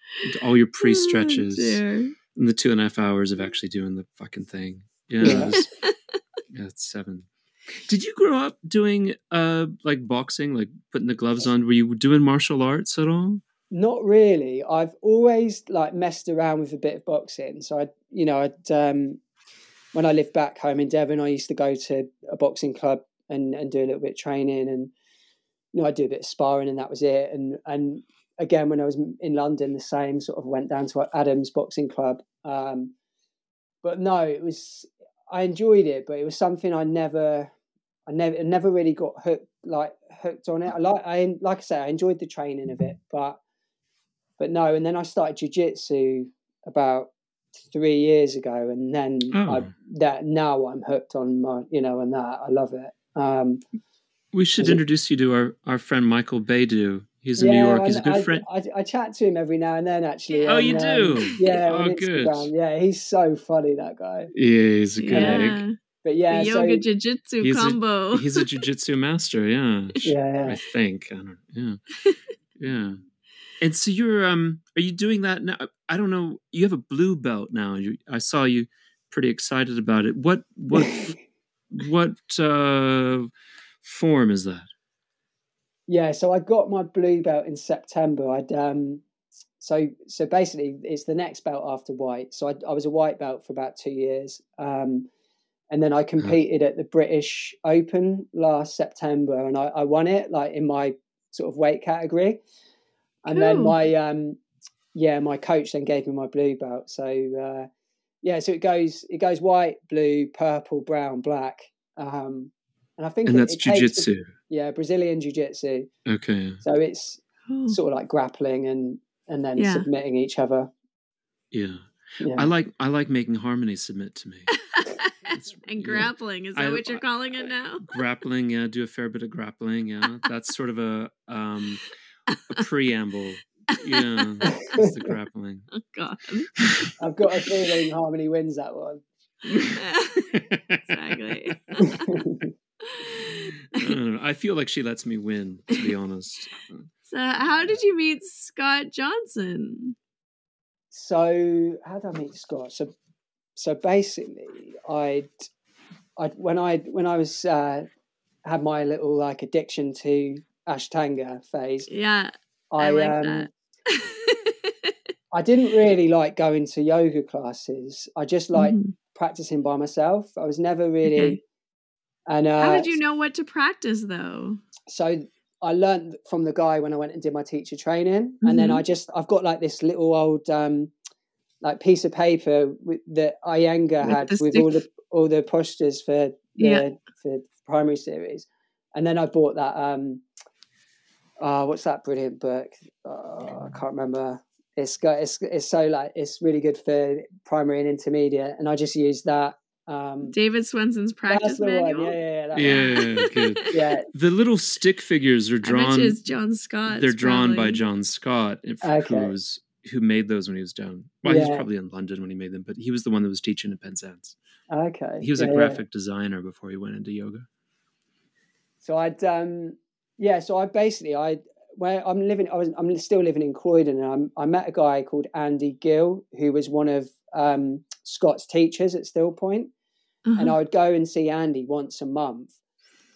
All your pre-stretches and the 2.5 hours of actually doing the fucking thing. Yeah. It's seven. Did you grow up doing like boxing, like putting the gloves on? Were you doing martial arts at all? Not really. I've always like messed around with a bit of boxing. So I'd when I lived back home in Devon, I used to go to a boxing club and do a little bit of training, and I'd do a bit of sparring, and that was it. And again, when I was in London, the same sort of went down to Adam's boxing club. But no, I enjoyed it, but it was something I never really got hooked, like hooked on it. Like I say, I enjoyed the training of it, but no. And then I started jiu-jitsu about 3 years ago, and then now I'm hooked on my, and that I love it. We should introduce you to our friend Michael Beidou. He's in New York. He's a good friend. I chat to him every now and then, actually. Oh, you do? Yeah. Oh, good. Yeah, he's so funny, that guy. Yeah, he's a good egg. But yeah, the yoga jiu-jitsu combo. He's a jiu-jitsu master, yeah. I think. I don't know. Yeah. Yeah. And so you're are you doing that now? I don't know. You have a blue belt now. I saw you pretty excited about it. What what form is that? Yeah, so I got my blue belt in September. So basically it's the next belt after white. So I was a white belt for about 2 years. And then I competed at the British Open last September, and I won it, like, in my sort of weight category. And then my coach then gave me my blue belt. So so it goes white, blue, purple, brown, black. And I think and that's jiu-jitsu. Yeah, Brazilian jiu-jitsu. Okay. So it's sort of like grappling and then submitting each other. Yeah. Yeah. I like making Harmony submit to me. And grappling, is that what you're calling it now? Grappling, yeah. Do a fair bit of grappling, yeah. That's sort of a preamble. Yeah. It's the grappling. Oh God. I've got a feeling Harmony wins that one. Exactly. I feel like she lets me win, to be honest. So how did you meet Scott Johnson? So how did I meet Scott? So basically when I was had my little like addiction to Ashtanga phase. Yeah. I like that. I didn't really like going to yoga classes. I just liked practicing by myself. I was never really and how did you know what to practice, though? So I learned from the guy when I went and did my teacher training, and then I've got like this little old like piece of paper that Iyengar had with all the postures for the primary series, and then I bought that. What's that brilliant book? I can't remember. It's so like it's really good for primary and intermediate, and I just used that. David Swenson's practice manual. Yeah, good. Yeah. The little stick figures are drawn. Which is John Scott. They're drawn by John Scott, who made those when he was down. Well, he was probably in London when he made them, but he was the one that was teaching at Penzance. Okay. He was a graphic designer before he went into yoga. So I'm still living in Croydon, and I met a guy called Andy Gill, who was one of Scott's teachers at Still Point. And I would go and see Andy once a month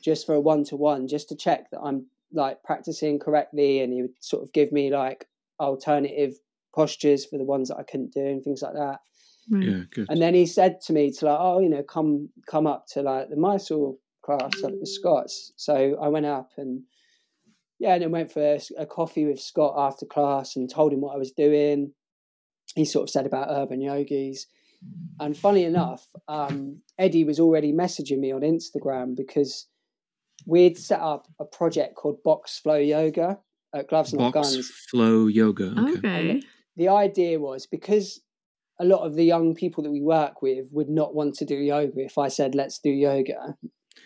just for a one-to-one, just to check that I'm like practicing correctly, and he would sort of give me like alternative postures for the ones that I couldn't do and things like that. Yeah, good. And then he said to me to like, come up to like the Mysore class at the Scots. So I went up and then went for a coffee with Scott after class and told him what I was doing. He sort of said about Urban Yogis. And funny enough, Eddie was already messaging me on Instagram because we'd set up a project called Box Flow Yoga at Gloves Not Guns. Box Flow Yoga. Okay. And the idea was, because a lot of the young people that we work with would not want to do yoga if I said, let's do yoga.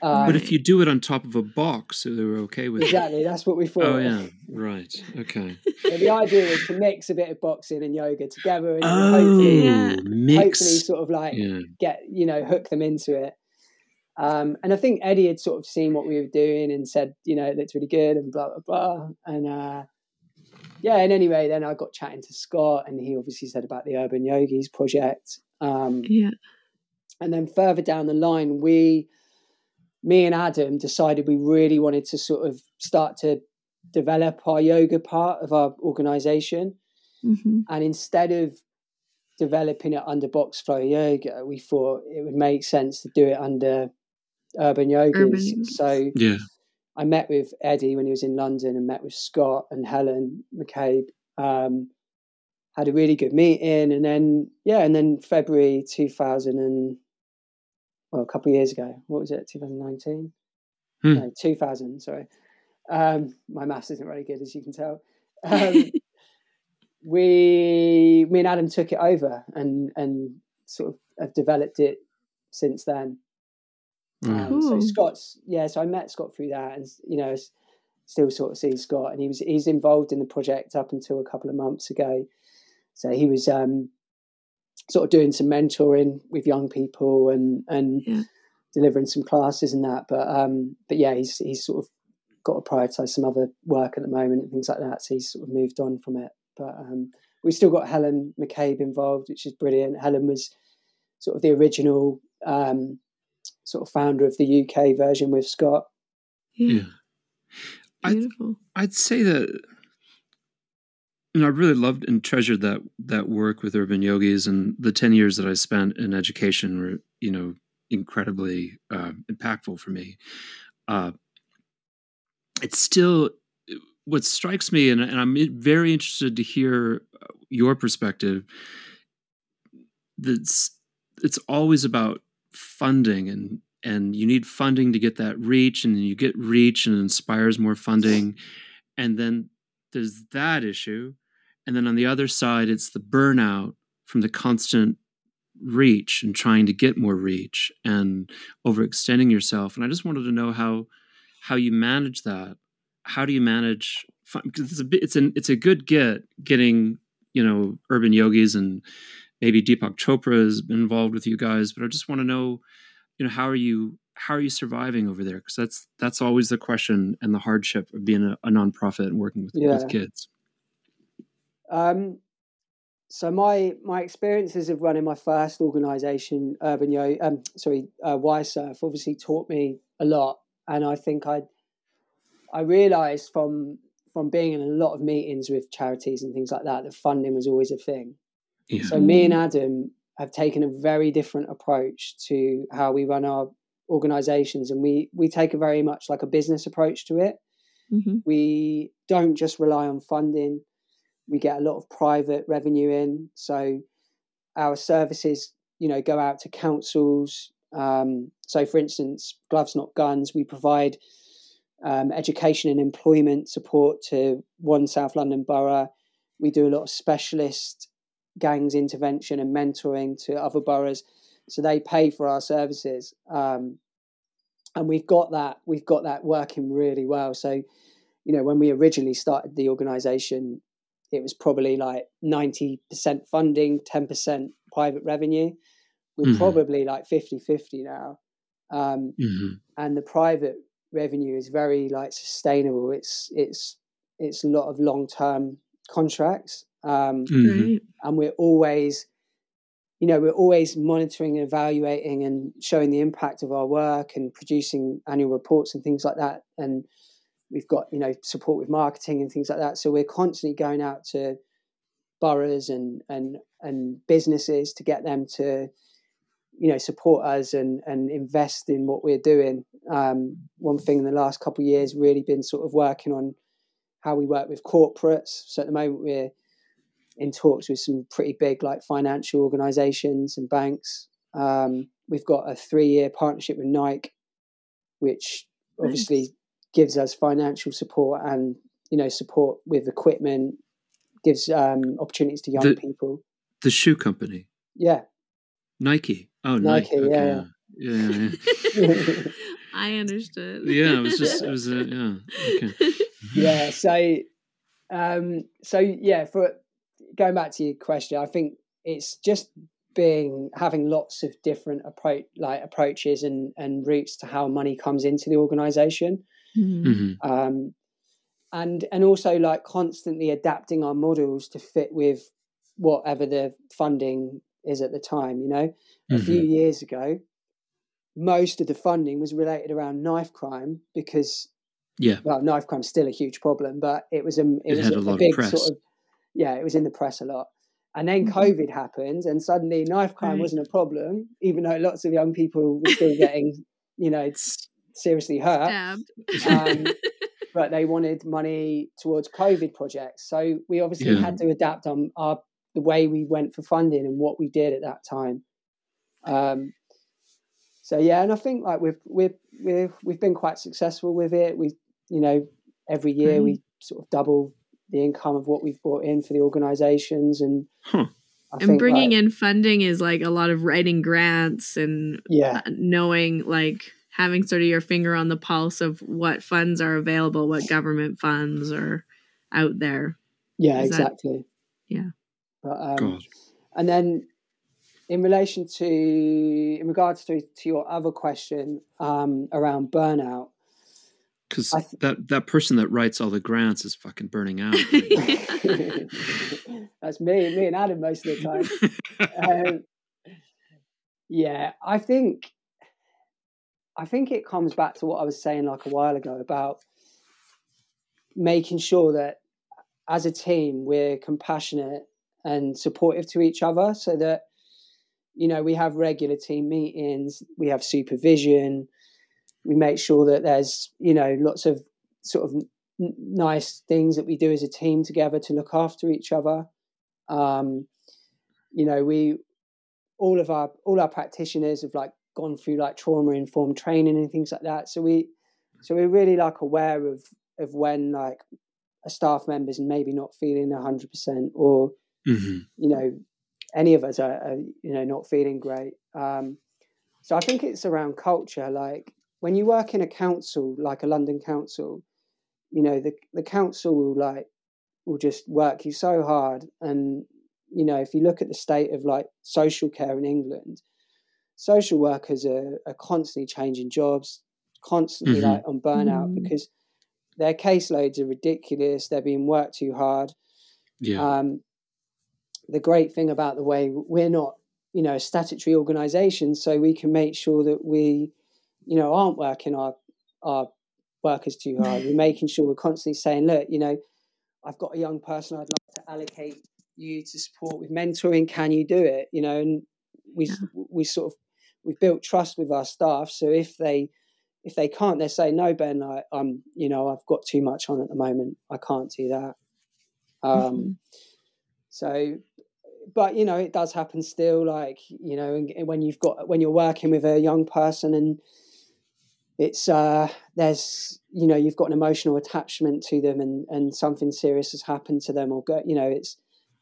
But if you do it on top of a box, they were okay with it. Exactly, that's what we thought. Oh, yeah, right, okay. So the idea is to mix a bit of boxing and yoga together and hopefully sort of like get, hook them into it. And I think Eddie had sort of seen what we were doing and said, it looks really good and blah, blah, blah. And anyway, then I got chatting to Scott, and he obviously said about the Urban Yogis project. And then further down the line, me and Adam decided we really wanted to sort of start to develop our yoga part of our organization. And instead of developing it under Box Flow Yoga, we thought it would make sense to do it under Urban Yogas. So I met with Eddie when he was in London, and met with Scott and Helen McCabe. Had a really good meeting. And then February 2000 a couple of years ago. What was it? 2000? Sorry. My maths isn't very good, as you can tell. Me and Adam took it over and sort of have developed it since then. So Scott's, so I met Scott through that, and you know, still sort of see Scott, and he's involved in the project up until a couple of months ago. So he was sort of doing some mentoring with young people and delivering some classes and that. But yeah, he's sort of got to prioritise some other work at the moment and things like that. So he's sort of moved on from it. But we still got Helen McCabe involved, which is brilliant. Helen was sort of the original sort of founder of the UK version with Scott. Yeah. Beautiful. I'd say that, you know, I really loved and treasured that work with Urban Yogis, and the 10 years that I spent in education were, you know, incredibly impactful for me. It's still, what strikes me, and I'm very interested to hear your perspective, it's always about funding, and you need funding to get that reach, and then you get reach and it inspires more funding. And then there's that issue. And then on the other side, it's the burnout from the constant reach and trying to get more reach and overextending yourself. And I just wanted to know how you manage that. How do you manage? Because it's a good getting, you know, Urban Yogis, and maybe Deepak Chopra has been involved with you guys. But I just want to know, you know, how are you surviving over there? Because that's always the question, and the hardship of being a nonprofit and working with kids. So my experiences of running my first organisation, Why Surf, obviously taught me a lot. And I think I realised from being in a lot of meetings with charities and things like that, that funding was always a thing. Yeah. So me and Adam have taken a very different approach to how we run our organisations, and we take a very much like a business approach to it. Mm-hmm. We don't just rely on funding. We get a lot of private revenue in. So our services, you know, go out to councils. So for instance, Gloves Not Guns, we provide education and employment support to one South London borough. We do a lot of specialist gangs intervention and mentoring to other boroughs, so they pay for our services, and we've got that working really well. So, you know, when we originally started the organisation, it was probably like 90% funding, 10% private revenue. We're mm-hmm. probably like 50-50 now, mm-hmm. and the private revenue is very like sustainable. It's a lot of long-term contracts, mm-hmm. and we're always monitoring and evaluating and showing the impact of our work and producing annual reports and things like that. And we've got, you know, support with marketing and things like that, so we're constantly going out to boroughs and businesses to get them to, you know, support us and invest in what we're doing. One thing in the last couple of years really been sort of working on how we work with corporates. So at the moment we're in talks with some pretty big like financial organisations and banks. We've got a 3-year partnership with Nike, which obviously nice. Gives us financial support and, you know, support with equipment, gives opportunities to young people. The shoe company? Yeah. Nike. Oh, Nike. Okay. Yeah. I understood. Yeah, it was okay. Yeah, so for going back to your question, I think it's just having lots of different approaches and routes to how money comes into the organisation. Mm-hmm. And also like constantly adapting our models to fit with whatever the funding is at the time, you know. Mm-hmm. A few years ago, most of the funding was related around knife crime because, knife crime's still a huge problem, but it was in the press a lot. And then COVID happened, and suddenly knife crime wasn't a problem, even though lots of young people were still getting, you know, seriously hurt. But they wanted money towards COVID projects, so we obviously had to adapt on the way we went for funding and what we did at that time. So yeah, and I think like we've been quite successful with it. We, you know, every year we sort of double the income of what we've brought in for the organizations. And bringing in funding is like a lot of writing grants and knowing, like, having sort of your finger on the pulse of what funds are available, what government funds are out there. Yeah, is exactly. That, yeah. But, and then in regards to your other question around burnout, because that person that writes all the grants is fucking burning out. Right? That's me and Adam most of the time. I think it comes back to what I was saying like a while ago about making sure that as a team we're compassionate and supportive to each other, so that, you know, we have regular team meetings, we have supervision, we make sure that there's, you know, lots of sort of nice things that we do as a team together to look after each other. You know, we all our practitioners have like gone through like trauma-informed training and things like that. So we're really like aware of when like a staff member's maybe not feeling 100% or, you know, any of us are, you know, not feeling great. So I think it's around culture. Like when you work in a council, like a London council, you know, the council will just work you so hard. And, you know, if you look at the state of like social care in England, social workers are constantly changing jobs, constantly like on burnout because their caseloads are ridiculous. They're being worked too hard. Yeah. The great thing about the way we're not, you know, a statutory organisation, so we can make sure that we, you know, aren't working our workers too hard. We're making sure we're constantly saying, look, you know, I've got a young person, I'd like to allocate you to support with mentoring. Can you do it? You know, and we've built trust with our staff. So if they can't, they say, no, Ben, I'm, you know, I've got too much on at the moment. I can't do that. So, but, you know, it does happen still, like, you know, when you're working with a young person and it's, there's, you know, you've got an emotional attachment to them and something serious has happened to them you know,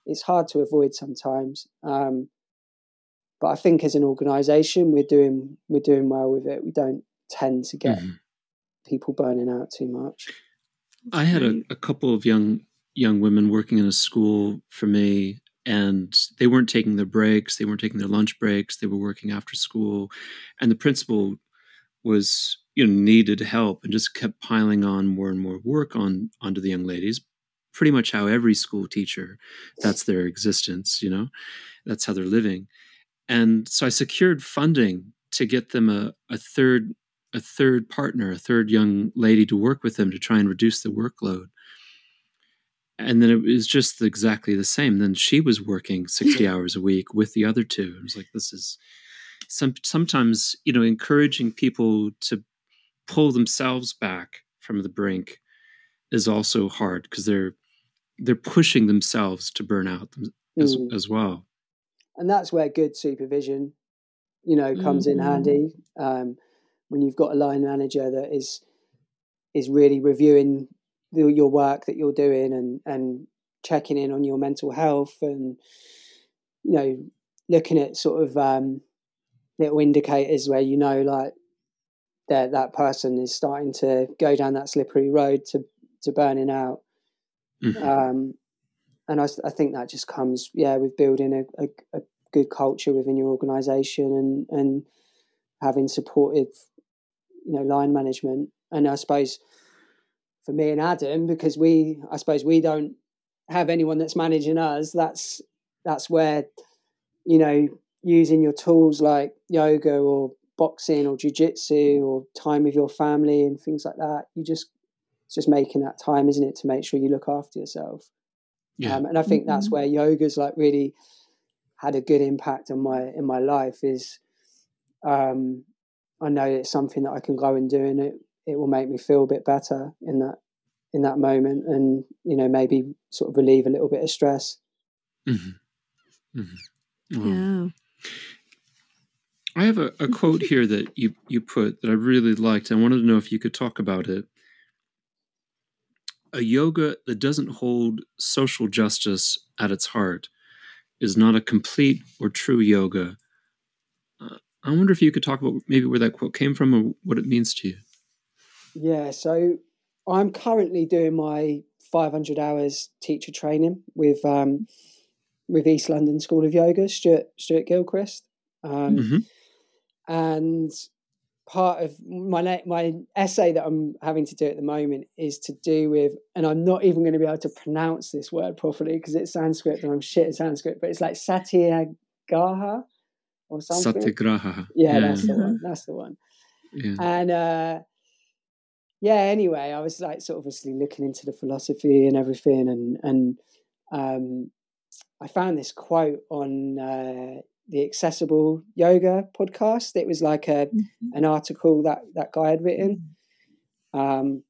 it's hard to avoid sometimes. But I think as an organisation, we're doing well with it. We don't tend to get people burning out too much. I had a couple of young women working in a school for me, and they weren't taking their breaks. They weren't taking their lunch breaks. They were working after school, and the principal was, you know, needed help and just kept piling on more and more work onto the young ladies. Pretty much how every school teacher, that's their existence, you know, that's how they're living. And so I secured funding to get them a third partner, a third young lady to work with them to try and reduce the workload. And then it was just exactly the same. Then she was working 60 hours a week with the other two. It was like, this is sometimes, you know, encouraging people to pull themselves back from the brink is also hard because they're pushing themselves to burn out as well. And that's where good supervision, you know, comes in handy. When you've got a line manager that is really reviewing your work that you're doing and checking in on your mental health and, you know, looking at sort of little indicators where, you know, like that person is starting to go down that slippery road to burning out. And I think that just comes, with building a good culture within your organisation and having supportive, you know, line management. And I suppose for me and Adam, because we don't have anyone that's managing us, that's where, you know, using your tools like yoga or boxing or jiu-jitsu or time with your family and things like that, it's just making that time, isn't it, to make sure you look after yourself. Yeah. And I think that's where yoga's like really had a good impact in my life is, I know it's something that I can go and do, and it will make me feel a bit better in that moment, and, you know, maybe sort of relieve a little bit of stress. Wow. Yeah. I have a quote here that you put that I really liked. I wanted to know if you could talk about it. a yoga that doesn't hold social justice at its heart is not a complete or true yoga. I wonder if you could talk about maybe where that quote came from or what it means to you. Yeah, so I'm currently doing my 500 hours teacher training with East London School of Yoga, Stuart Gilchrist. And part of my essay that I'm having to do at the moment is to do with, and I'm not even going to be able to pronounce this word properly because it's Sanskrit and I'm shit at Sanskrit, but it's like Satyagraha or something. Satyagraha. Yeah, that's the one. Yeah. And anyway, I was like sort of obviously looking into the philosophy and everything, and I found this quote on the Accessible Yoga podcast. It was like an article that guy had written, and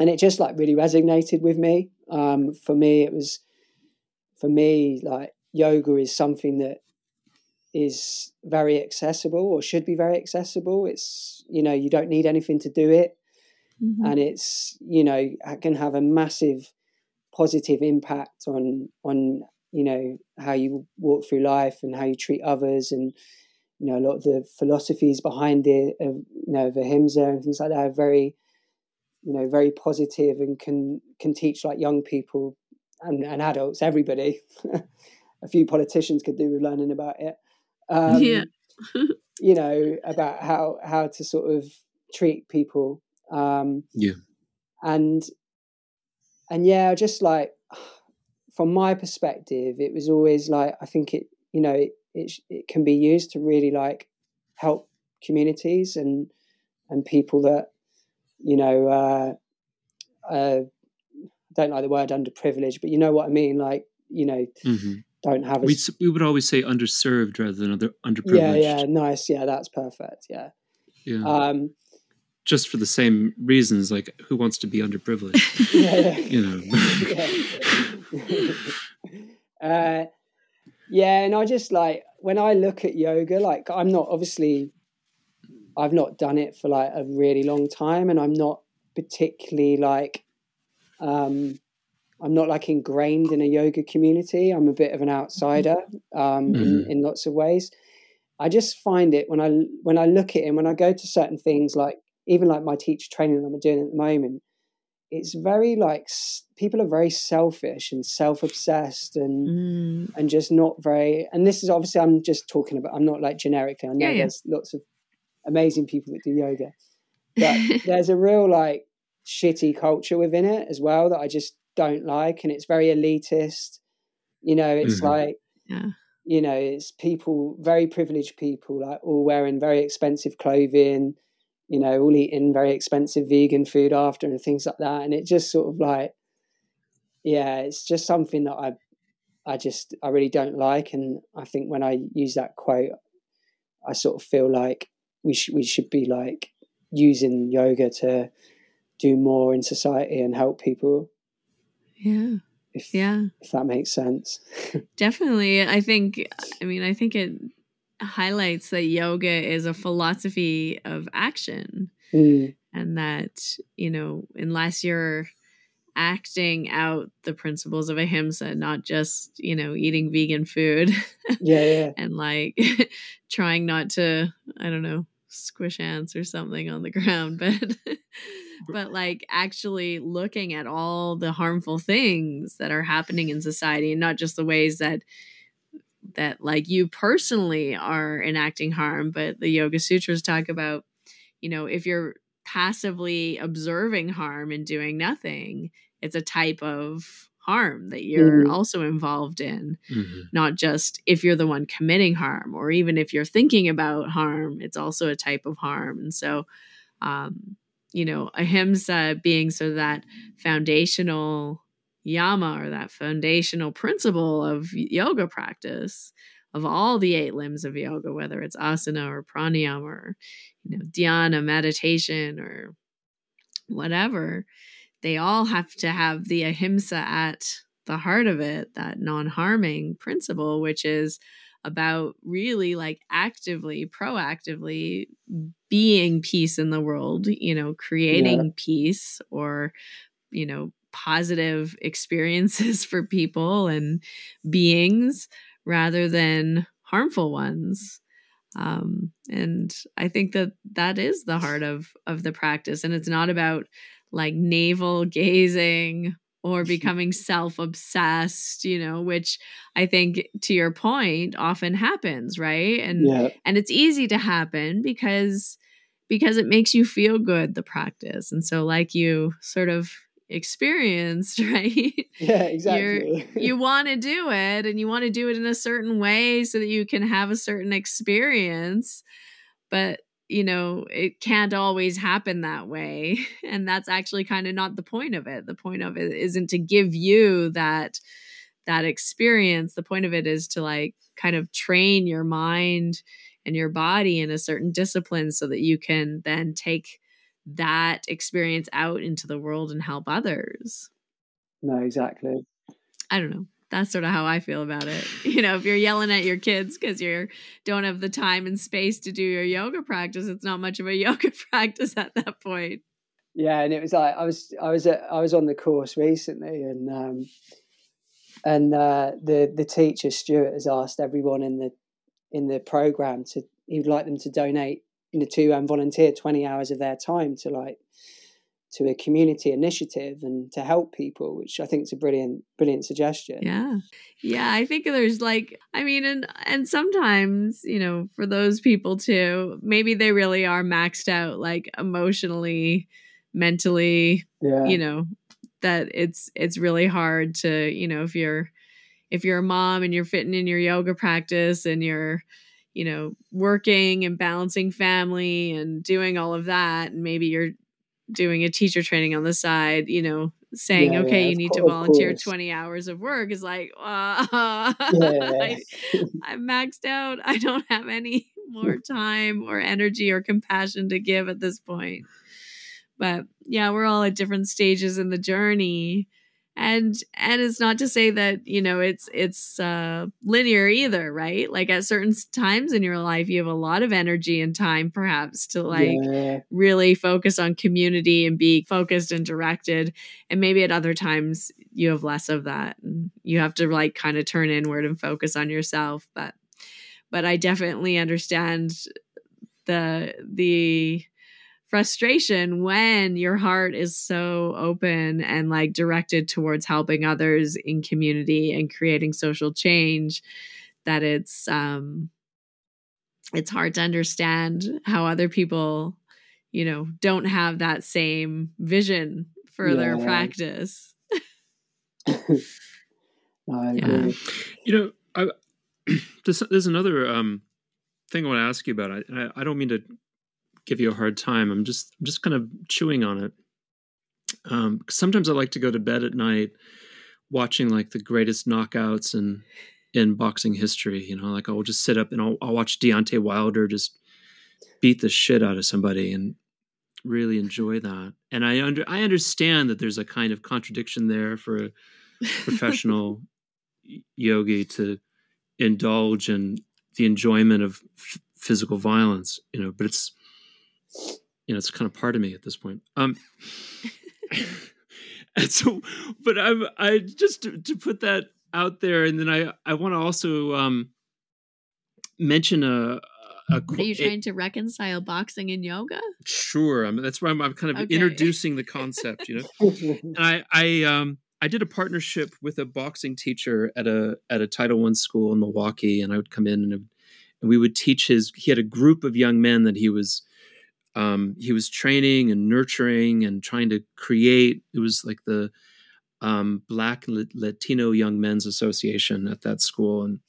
it just like really resonated with me. For me, like yoga is something that is very accessible or should be very accessible. It's, you know, you don't need anything to do it. Mm-hmm. And it's, you know, it can have a massive positive impact on, you know, how you walk through life and how you treat others. And, you know, a lot of the philosophies behind it, you know, the Ahimsa and things like that are very, you know, very positive and can teach like young people and adults, everybody. A few politicians could do with learning about it. You know, about how to sort of treat people. And just like from my perspective, it was always like, I think it, you know, it can be used to really like help communities and people that, you know, don't like the word underprivileged, but you know what I mean? Like, you know, don't have a... We would always say underserved rather than underprivileged. Yeah, nice. Yeah, that's perfect. Yeah. Just for the same reasons, like who wants to be underprivileged? And I just like, when I look at yoga, like I've not done it for like a really long time, and I'm not particularly like, I'm not like ingrained in a yoga community. I'm a bit of an outsider in lots of ways. I just find it when I look at it, and when I go to certain things like, even like my teacher training that I'm doing at the moment, it's very like people are very selfish and self-obsessed and just not very, and this is obviously, I'm just talking about, I'm not like generically, I know there's lots of amazing people that do yoga, but there's a real like shitty culture within it as well that I just don't like. And it's very elitist, you know, it's like, you know, it's people, very privileged people, like all wearing very expensive clothing, you know, all eating very expensive vegan food after and things like that. And it just sort of like, yeah, it's just something that I really don't like. And I think when I use that quote, I sort of feel like we should be like using yoga to do more in society and help people. Yeah. If that makes sense. Definitely. I think it highlights that yoga is a philosophy of action, and that, you know, unless you're acting out the principles of ahimsa, not just, you know, eating vegan food and like trying not to, I don't know, squish ants or something on the ground, but like actually looking at all the harmful things that are happening in society, and not just the ways that like you personally are enacting harm, but the Yoga Sutras talk about, you know, if you're passively observing harm and doing nothing, it's a type of harm that you're also involved in, not just if you're the one committing harm, or even if you're thinking about harm, it's also a type of harm. And so, you know, ahimsa being so that foundational yama, or that foundational principle of yoga practice, of all the 8 limbs of yoga, whether it's asana or pranayama or, you know, dhyana, meditation or whatever, they all have to have the ahimsa at the heart of it, that non-harming principle, which is about really like actively, proactively being peace in the world, you know, creating peace, or, you know, positive experiences for people and beings rather than harmful ones. And I think that that is the heart of the practice. And it's not about like navel gazing or becoming self-obsessed, you know, which I think, to your point, often happens, right? And yeah. And it's easy to happen because it makes you feel good, the practice. And so like you sort of experienced, right? Yeah, exactly. You want to do it, and you want to do it in a certain way so that you can have a certain experience. But, you know, it can't always happen that way. And that's actually kind of not the point of it. The point of it isn't to give you that experience. The point of it is to like kind of train your mind and your body in a certain discipline so that you can then take that experience out into the world and help others. No, exactly. I don't know. That's sort of how I feel about it. You know, if you're yelling at your kids because you don't have the time and space to do your yoga practice, it's not much of a yoga practice at that point. Yeah, and it was like I was on the course recently, and the teacher Stuart has asked everyone in the program to, he'd like them to donate, you know, to volunteer 20 hours of their time to a community initiative and to help people, which I think is a brilliant suggestion. Yeah. Yeah. I think there's like, I mean, and sometimes, you know, for those people too, maybe they really are maxed out, like emotionally, mentally, yeah. You know, that it's really hard to, you know, if you're a mom and you're fitting in your yoga practice and you're, you know, working and balancing family and doing all of that, and maybe you're doing a teacher training on the side, you know, saying, yeah, okay, yeah, you need to volunteer 20 hours of work is like, I'm maxed out. I don't have any more time or energy or compassion to give at this point. But yeah, we're all at different stages in the journey. And it's not to say that, you know, it's linear either, right? Like at certain times in your life, you have a lot of energy and time perhaps to like really focus on community and be focused and directed. And maybe at other times you have less of that. And you have to like kind of turn inward and focus on yourself. But I definitely understand the frustration when your heart is so open and like directed towards helping others in community and creating social change that it's hard to understand how other people, you know, don't have that same vision for their practice. Yeah. You know, there's another thing I want to ask you about. I don't mean to give you a hard time. I'm just kind of chewing on it. Sometimes I like to go to bed at night watching like the greatest knockouts in boxing history. You know, like I'll just sit up and I'll watch Deontay Wilder just beat the shit out of somebody and really enjoy that. And I understand that there's a kind of contradiction there for a professional yogi to indulge in the enjoyment of physical violence, you know, but it's kind of part of me at this point. And so, but I just to put that out there, and then I want to also mention a. Are you trying to reconcile boxing and yoga? Sure, that's why I'm kind of introducing the concept, you know. And I did a partnership with a boxing teacher at a Title I school in Milwaukee, and I would come in and we would teach his. He had a group of young men that he was. He was training and nurturing and trying to create. It was like the Black Latino Young Men's Association at that school. And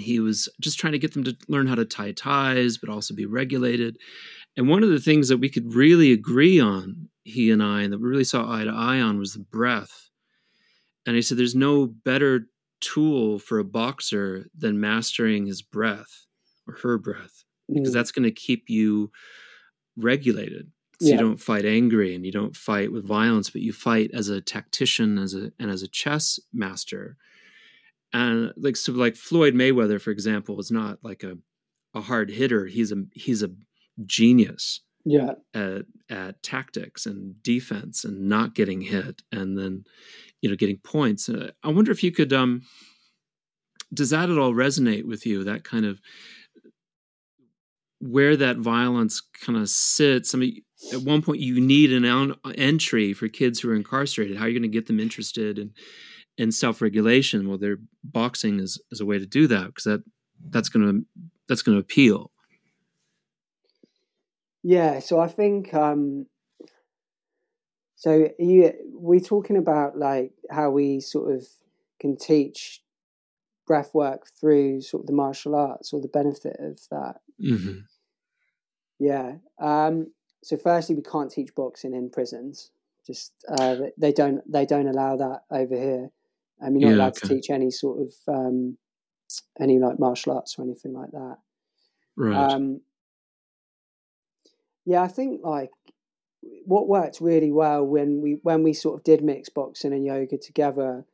he was just trying to get them to learn how to tie ties, but also be regulated. And one of the things that we could really agree on, he and I, and that we really saw eye to eye on, was the breath. And he said, there's no better tool for a boxer than mastering his breath or her breath. Because that's going to keep you regulated. So you don't fight angry and you don't fight with violence, but you fight as a tactician, as a chess master. And like, so like Floyd Mayweather, for example, is not like a hard hitter. He's a genius. yeah, at tactics and defense and not getting hit, and then, you know, getting points. I wonder if you could, does that at all resonate with you? That kind of where that violence kind of sits. I mean, at one point you need an entry for kids who are incarcerated. How are you going to get them interested in self-regulation? Well, their boxing is a way to do that, because that's going to appeal. Yeah, so I think we're talking about like how we sort of can teach breath work through sort of the martial arts, or the benefit of that. Mm-hmm. Yeah. So firstly, we can't teach boxing in prisons. Just they don't allow that over here, and we're not allowed to teach any sort of any like martial arts or anything like that. Right. Yeah, I think like what worked really well when we sort of did mix boxing and yoga together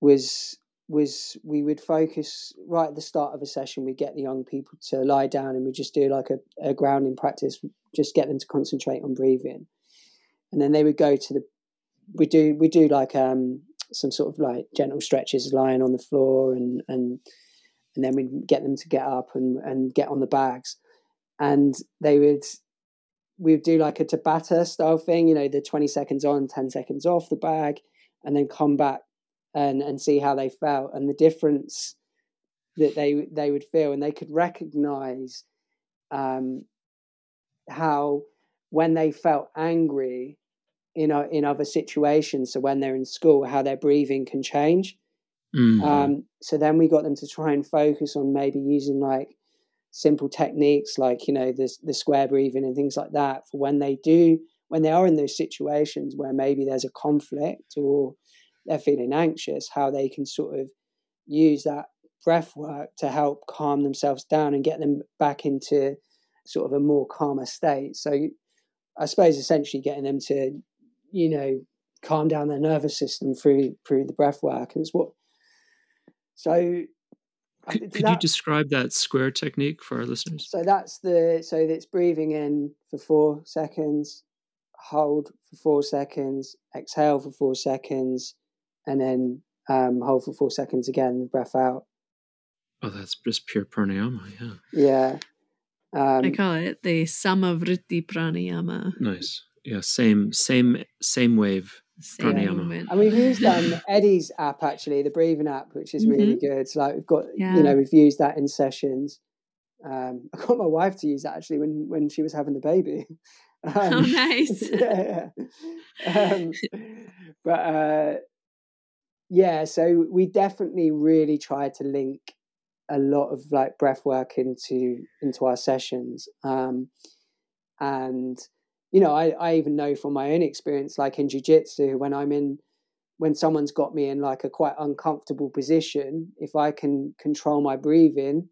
was we would focus right at the start of a session. We get the young people to lie down, and we just do like a grounding practice, just get them to concentrate on breathing, and then they would go to the we do like some sort of like gentle stretches, lying on the floor, and then we'd get them to get up and get on the bags, and they would. We would do like a Tabata style thing, you know, the 20 seconds on, 10 seconds off the bag, and then come back and see how they felt and the difference that they would feel. And they could recognize how when they felt angry in other situations, so when they're in school, how their breathing can change. Mm-hmm. So then we got them to try and focus on maybe using like simple techniques like, you know, the square breathing and things like that for when they are in those situations where maybe there's a conflict or they're feeling anxious, how they can sort of use that breath work to help calm themselves down and get them back into sort of a more calmer state. So I suppose essentially getting them to, you know, calm down their nervous system through the breath work is what. So Could you describe that square technique for our listeners? So that's breathing in for 4 seconds, hold for 4 seconds, exhale for 4 seconds, and then hold for 4 seconds again, breath out. Oh, that's just pure pranayama, yeah. Yeah. I call it the Samavritti pranayama. Nice. Yeah, same wave. Pranayama. And we've used Eddie's app, actually, the breathing app, which is really good. So like we've got, we've used that in sessions. I got my wife to use that actually when she was having the baby. Oh, nice. Yeah. So we definitely really tried to link a lot of like breath work into our sessions. You know, I even know from my own experience, like in jiu-jitsu, when someone's got me in like a quite uncomfortable position, if I can control my breathing,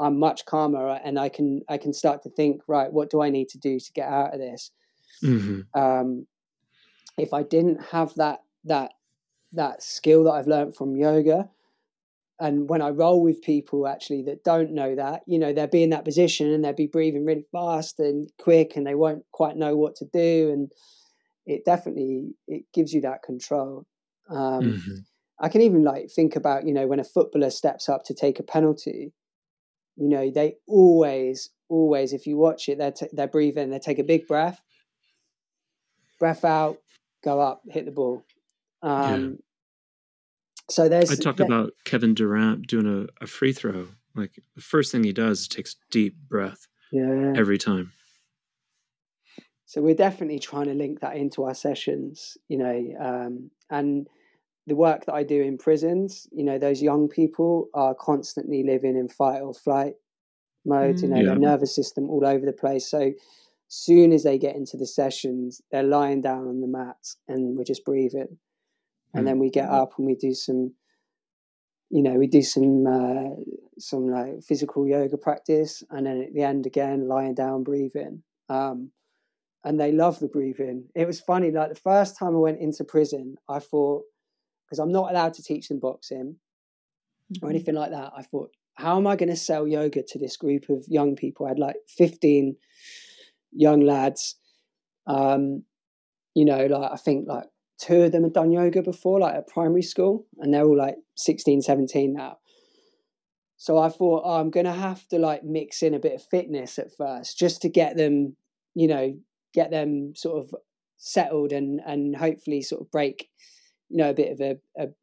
I'm much calmer, and I can start to think, right, what do I need to do to get out of this? Mm-hmm. If I didn't have that skill that I've learned from yoga, and when I roll with people actually that don't know that, you know, they'll be in that position and they'll be breathing really fast and quick and they won't quite know what to do. And it gives you that control. Mm-hmm. I can even like think about, you know, when a footballer steps up to take a penalty, you know, they always, if you watch it, they breathe in, they take a big breath out, go up, hit the ball. So I talk about Kevin Durant doing a free throw. Like the first thing he does is takes deep breath every time. So we're definitely trying to link that into our sessions, you know, and the work that I do in prisons, you know, those young people are constantly living in fight or flight mode, you know, their nervous system all over the place. So soon as they get into the sessions, they're lying down on the mats and we're just breathing. And then we get up and we do some like physical yoga practice. And then at the end, again, lying down, breathing. And they love the breathing. It was funny. Like the first time I went into prison, I thought, because I'm not allowed to teach them boxing or anything like that. I thought, how am I going to sell yoga to this group of young people? I had like 15 young lads. You know, like I think like two of them had done yoga before, like at primary school, and they're all like 16, 17 now. So I thought, oh, I'm going to have to like mix in a bit of fitness at first just to get them, you know, get them sort of settled and hopefully sort of break, you know, a bit of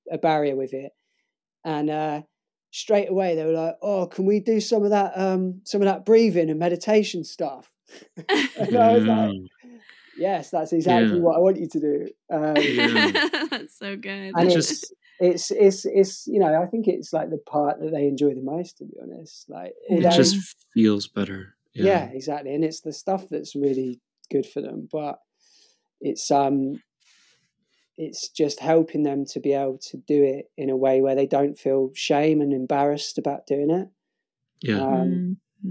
a barrier with it. And straight away they were like, oh, can we do some of that breathing and meditation stuff? And I was like, yes, that's exactly what I want you to do. That's so good. And it's you know, I think it's like the part that they enjoy the most, to be honest. Like although, it just feels better. Yeah, exactly. And it's the stuff that's really good for them, but it's just helping them to be able to do it in a way where they don't feel shame and embarrassed about doing it. Yeah.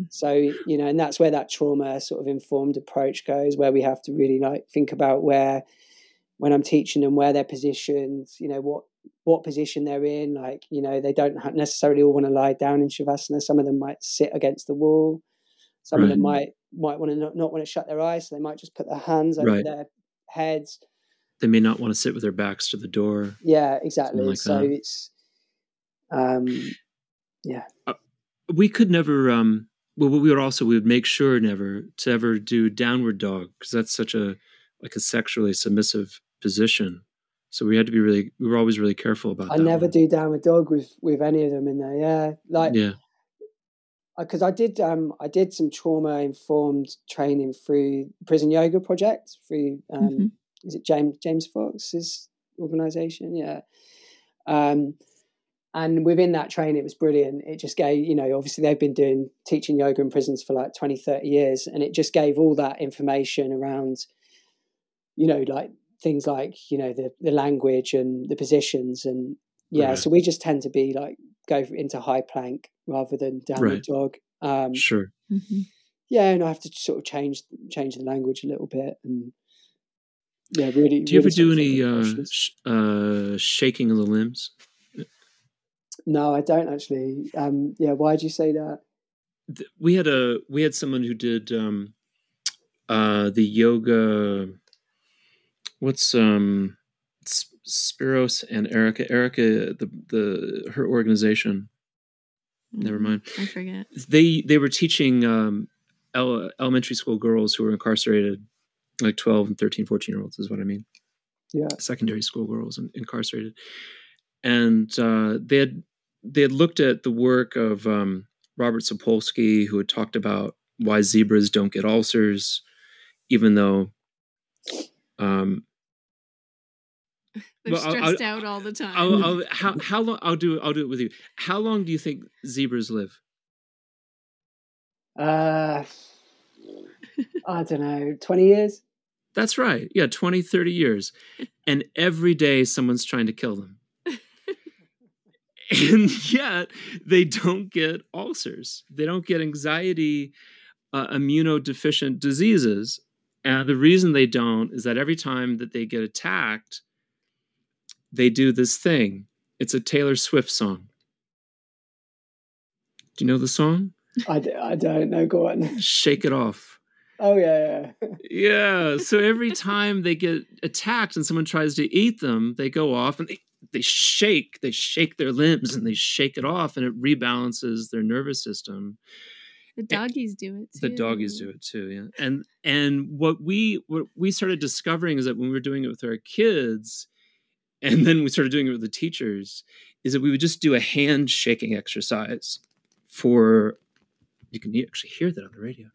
So, you know, and that's where that trauma sort of informed approach goes, where we have to really like think about where, when I'm teaching them, where they're positioned, you know, what position they're in. Like, you know, they don't necessarily all want to lie down in Shavasana. Some of them might sit against the wall. Some of them might want to not want to shut their eyes. So they might just put their hands over their heads. They may not want to sit with their backs to the door. Yeah, exactly. Like so that. It's, yeah. We could never, well, we would make sure never to do downward dog, because that's such a, like a sexually submissive position. So we had to be really, we were always really careful about that. I never do downward dog with any of them in there. Yeah. Like, yeah. Because I did some trauma informed training through Prison Yoga Project through, is it James Fox's organization? Yeah. And within that training, it was brilliant. It just gave, you know, obviously they've been doing teaching yoga in prisons for like 20, 30 years. And it just gave all that information around, you know, like things like, you know, the language and the positions. And yeah, so we just tend to be like, go into high plank rather than downward dog. Sure. Yeah. And I have to sort of change the language a little bit. And yeah, really. Do you ever do any shaking of the limbs? No, I don't actually. Yeah, why did you say that? We had someone who did the yoga. What's Spiros and Erica? Erica, her organization. Never mind. I forget. They were teaching elementary school girls who were incarcerated, like 12 and 13, 14-year-olds is what I mean. Yeah, secondary school girls and incarcerated, and they had looked at the work of Robert Sapolsky, who had talked about why zebras don't get ulcers, even though they're stressed out all the time. How long? I'll do it with you. How long do you think zebras live? I don't know, 20 years? That's right. Yeah, 20, 30 years. And every day someone's trying to kill them. And yet they don't get ulcers. They don't get anxiety, immunodeficient diseases. And the reason they don't is that every time that they get attacked, they do this thing. It's a Taylor Swift song. Do you know the song? I don't know. Go on. Shake It Off. Oh, yeah. So every time they get attacked and someone tries to eat them, they go off and they shake their limbs and they shake it off, and it rebalances their nervous system. The doggies do it too. Yeah. And what we started discovering is that when we were doing it with our kids, and then we started doing it with the teachers, is that we would just do a hand shaking exercise for, you can actually hear that on the radio,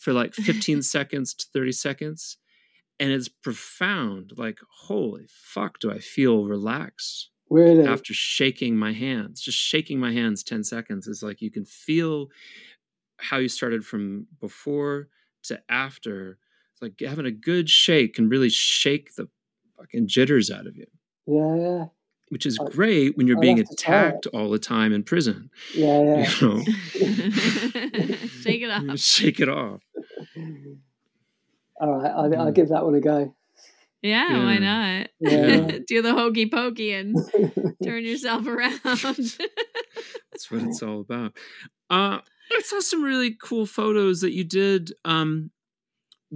for like 15 seconds to 30 seconds. And it's profound. Like, holy fuck, do I feel relaxed after shaking my hands? Just shaking my hands 10 seconds is like, you can feel how you started from before to after. It's like having a good shake can really shake the fucking jitters out of you. Yeah. Which is great when you're being attacked all the time in prison. Yeah. You know? Shake it off. Shake it off. All right, I'll give that one a go. Yeah. Why not? Yeah. Do the hokey pokey and turn yourself around. That's what it's all about. I saw some really cool photos that you did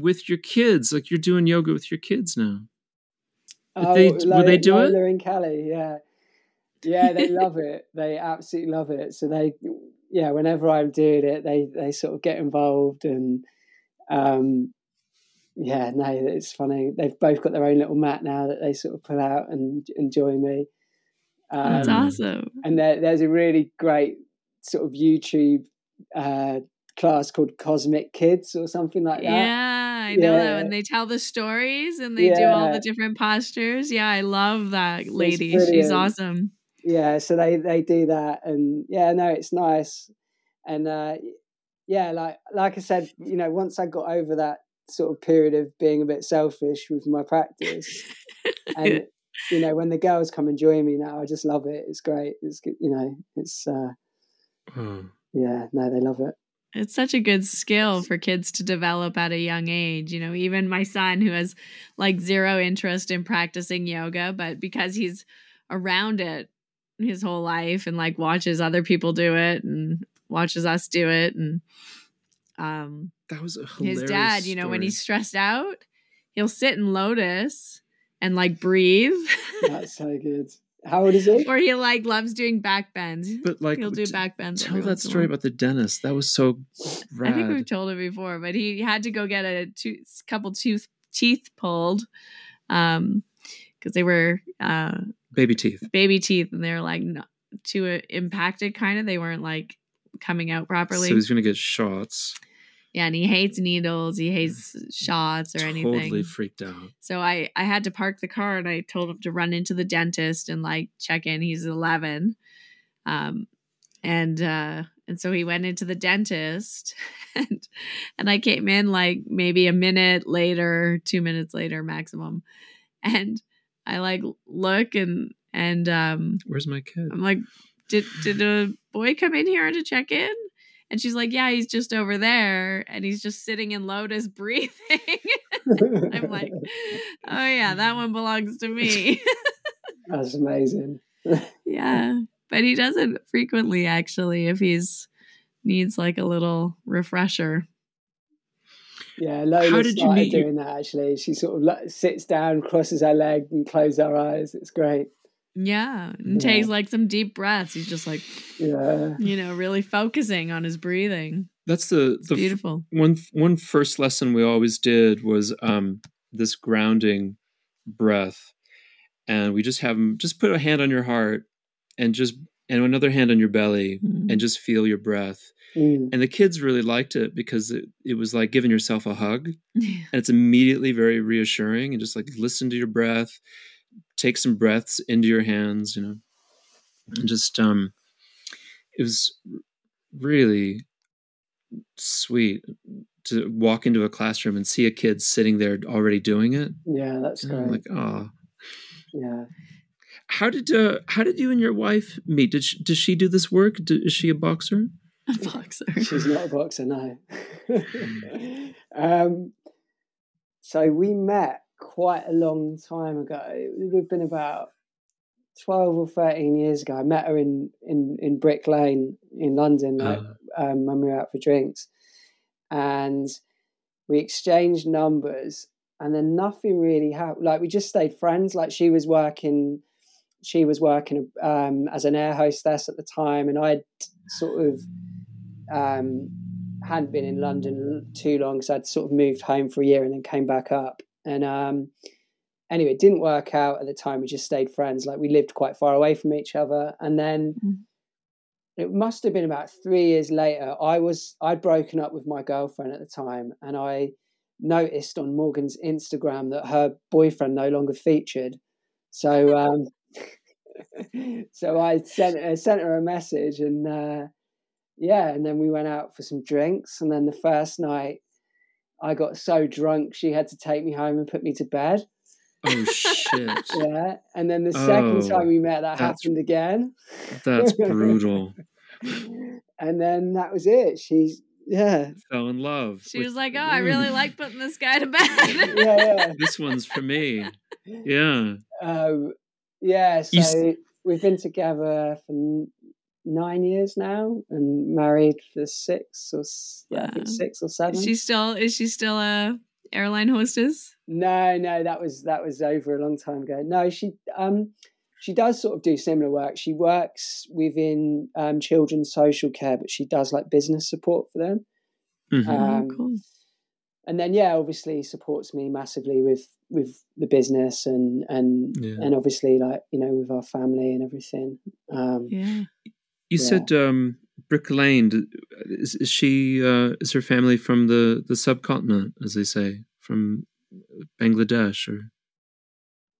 with your kids, like you're doing yoga with your kids now. Will they do it? Lola and Callie, yeah, they love it. They absolutely love it. So they, yeah, whenever I'm doing it, they sort of get involved and, yeah, no, it's funny. They've both got their own little mat now that they sort of pull out and join me. That's awesome. And there's a really great sort of YouTube class called Cosmic Kids or something like that. Yeah, I know that. And they tell the stories and they do all the different postures. Yeah, I love that lady. She's awesome. Yeah, so they do that. And yeah, no, it's nice. And yeah, like I said, you know, once I got over that sort of period of being a bit selfish with my practice and you know, when the girls come and join me now, I just love it. It's great. It's good, you know, it's yeah, no, they love it. It's such a good skill for kids to develop at a young age. You know, even my son, who has like zero interest in practicing yoga, but because he's around it his whole life and like watches other people do it and watches us do it, and that was a hilarious his dad, you know, story. When he's stressed out, he'll sit in lotus and like breathe. That's so good. How old is he? Or he like loves doing back bends. But like he'll do back bends. Tell that story about the dentist. That was so rad. I think we've told it before, but he had to go get a couple teeth pulled, because they were baby teeth, and they were like impacted, kind of. They weren't like coming out properly. So he's gonna get shots. Yeah, and he hates needles. He hates shots or anything. Totally freaked out. So I had to park the car, and I told him to run into the dentist and like check in. He's 11, and so he went into the dentist, and I came in like maybe a minute later, 2 minutes later maximum, and I like look and where's my kid? I'm like, did a boy come in here to check in? And she's like, yeah, he's just over there. And he's just sitting in lotus breathing. I'm like, oh, yeah, that one belongs to me. That's amazing. Yeah. But he does it frequently, actually, if needs like a little refresher. Yeah, Lola started doing that, actually. She sort of sits down, crosses her leg and closes her eyes. It's great. Yeah, and takes like some deep breaths. He's just like, you know, really focusing on his breathing. That's the beautiful one. First lesson we always did was this grounding breath, and we just have him just put a hand on your heart and another hand on your belly and just feel your breath. And the kids really liked it because it was like giving yourself a hug, and it's immediately very reassuring. And just like listen to your breath. Take some breaths into your hands, you know, and just, it was really sweet to walk into a classroom and see a kid sitting there already doing it. Yeah, that's great. I'm like, oh. Yeah. How did you and your wife meet? Does she do this work? Is she a boxer? A boxer. She's not a boxer, no. So we met quite a long time ago. It would have been about 12 or 13 years ago. I met her in Brick Lane in London when we were out for drinks, and we exchanged numbers, and then nothing really happened. Like, we just stayed friends. Like, she was working as an air hostess at the time, and I'd sort of hadn't been in London too long, so I'd sort of moved home for a year and then came back up. And anyway, it didn't work out at the time. We just stayed friends. Like, we lived quite far away from each other. And then it must have been about 3 years later, I'd broken up with my girlfriend at the time, and I noticed on Morgan's Instagram that her boyfriend no longer featured. So so I sent her a message, and and then we went out for some drinks. And then the first night, I got so drunk, she had to take me home and put me to bed. Oh, shit. Yeah. And then the second time we met, that happened again. That's brutal. And then that was it. She fell in love. She was like, oh, I really like putting this guy to bed. Yeah. This one's for me. Yeah. So we've been together for 9 years now, and married for 6 or 7. Is she still a airline hostess? No, that was over a long time ago. No, she does sort of do similar work. She works within children's social care, but she does like business support for them. Mm-hmm. Cool. And then, yeah, obviously supports me massively with the business and obviously, like, you know, with our family and everything. You said Brick Lane. Is she? Is her family from the subcontinent, as they say, from Bangladesh or?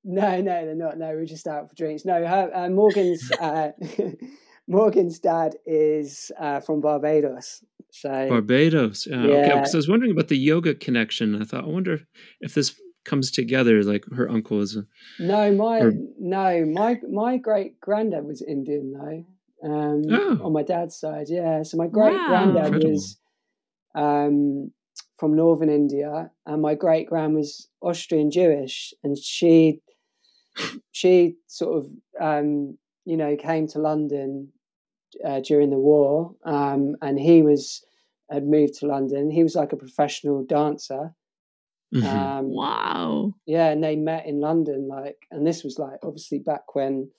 No, they're not. No, we're just out for drinks. No, her, Morgan's Morgan's dad is from Barbados. So Barbados. Yeah. Okay. Because I was wondering about the yoga connection. I thought, I wonder if this comes together. Like her uncle is. My great granddad was Indian though. On my dad's side, yeah. So my great granddad was from northern India, and my great grand was Austrian Jewish, and she sort of you know, came to London during the war, and he had moved to London. He was like a professional dancer. Mm-hmm. Yeah, and they met in London, and this was obviously back when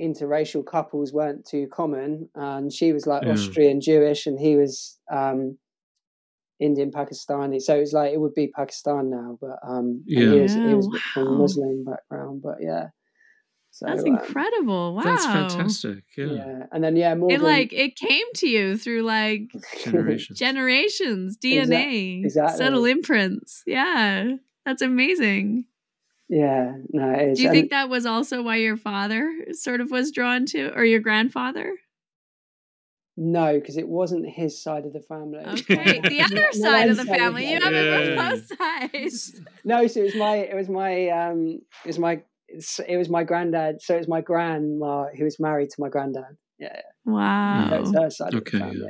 interracial couples weren't too common, and she was Austrian Jewish and he was Indian Pakistani, so it was it would be Pakistan now, but he was from a Muslim background, but yeah. So, that's incredible. Wow. That's fantastic. Yeah. And then Morgan, it came to you through generations, DNA, exactly. Subtle imprints. Yeah. That's amazing. Yeah, no, it is. Do you think that was also why your father sort of was drawn to, or your grandfather? No, because it wasn't his side of the family. Okay, the other side of the family. You have it from both sides. No, so it was my granddad. So it was my grandma who was married to my granddad. Yeah. Wow. That was her side of the family.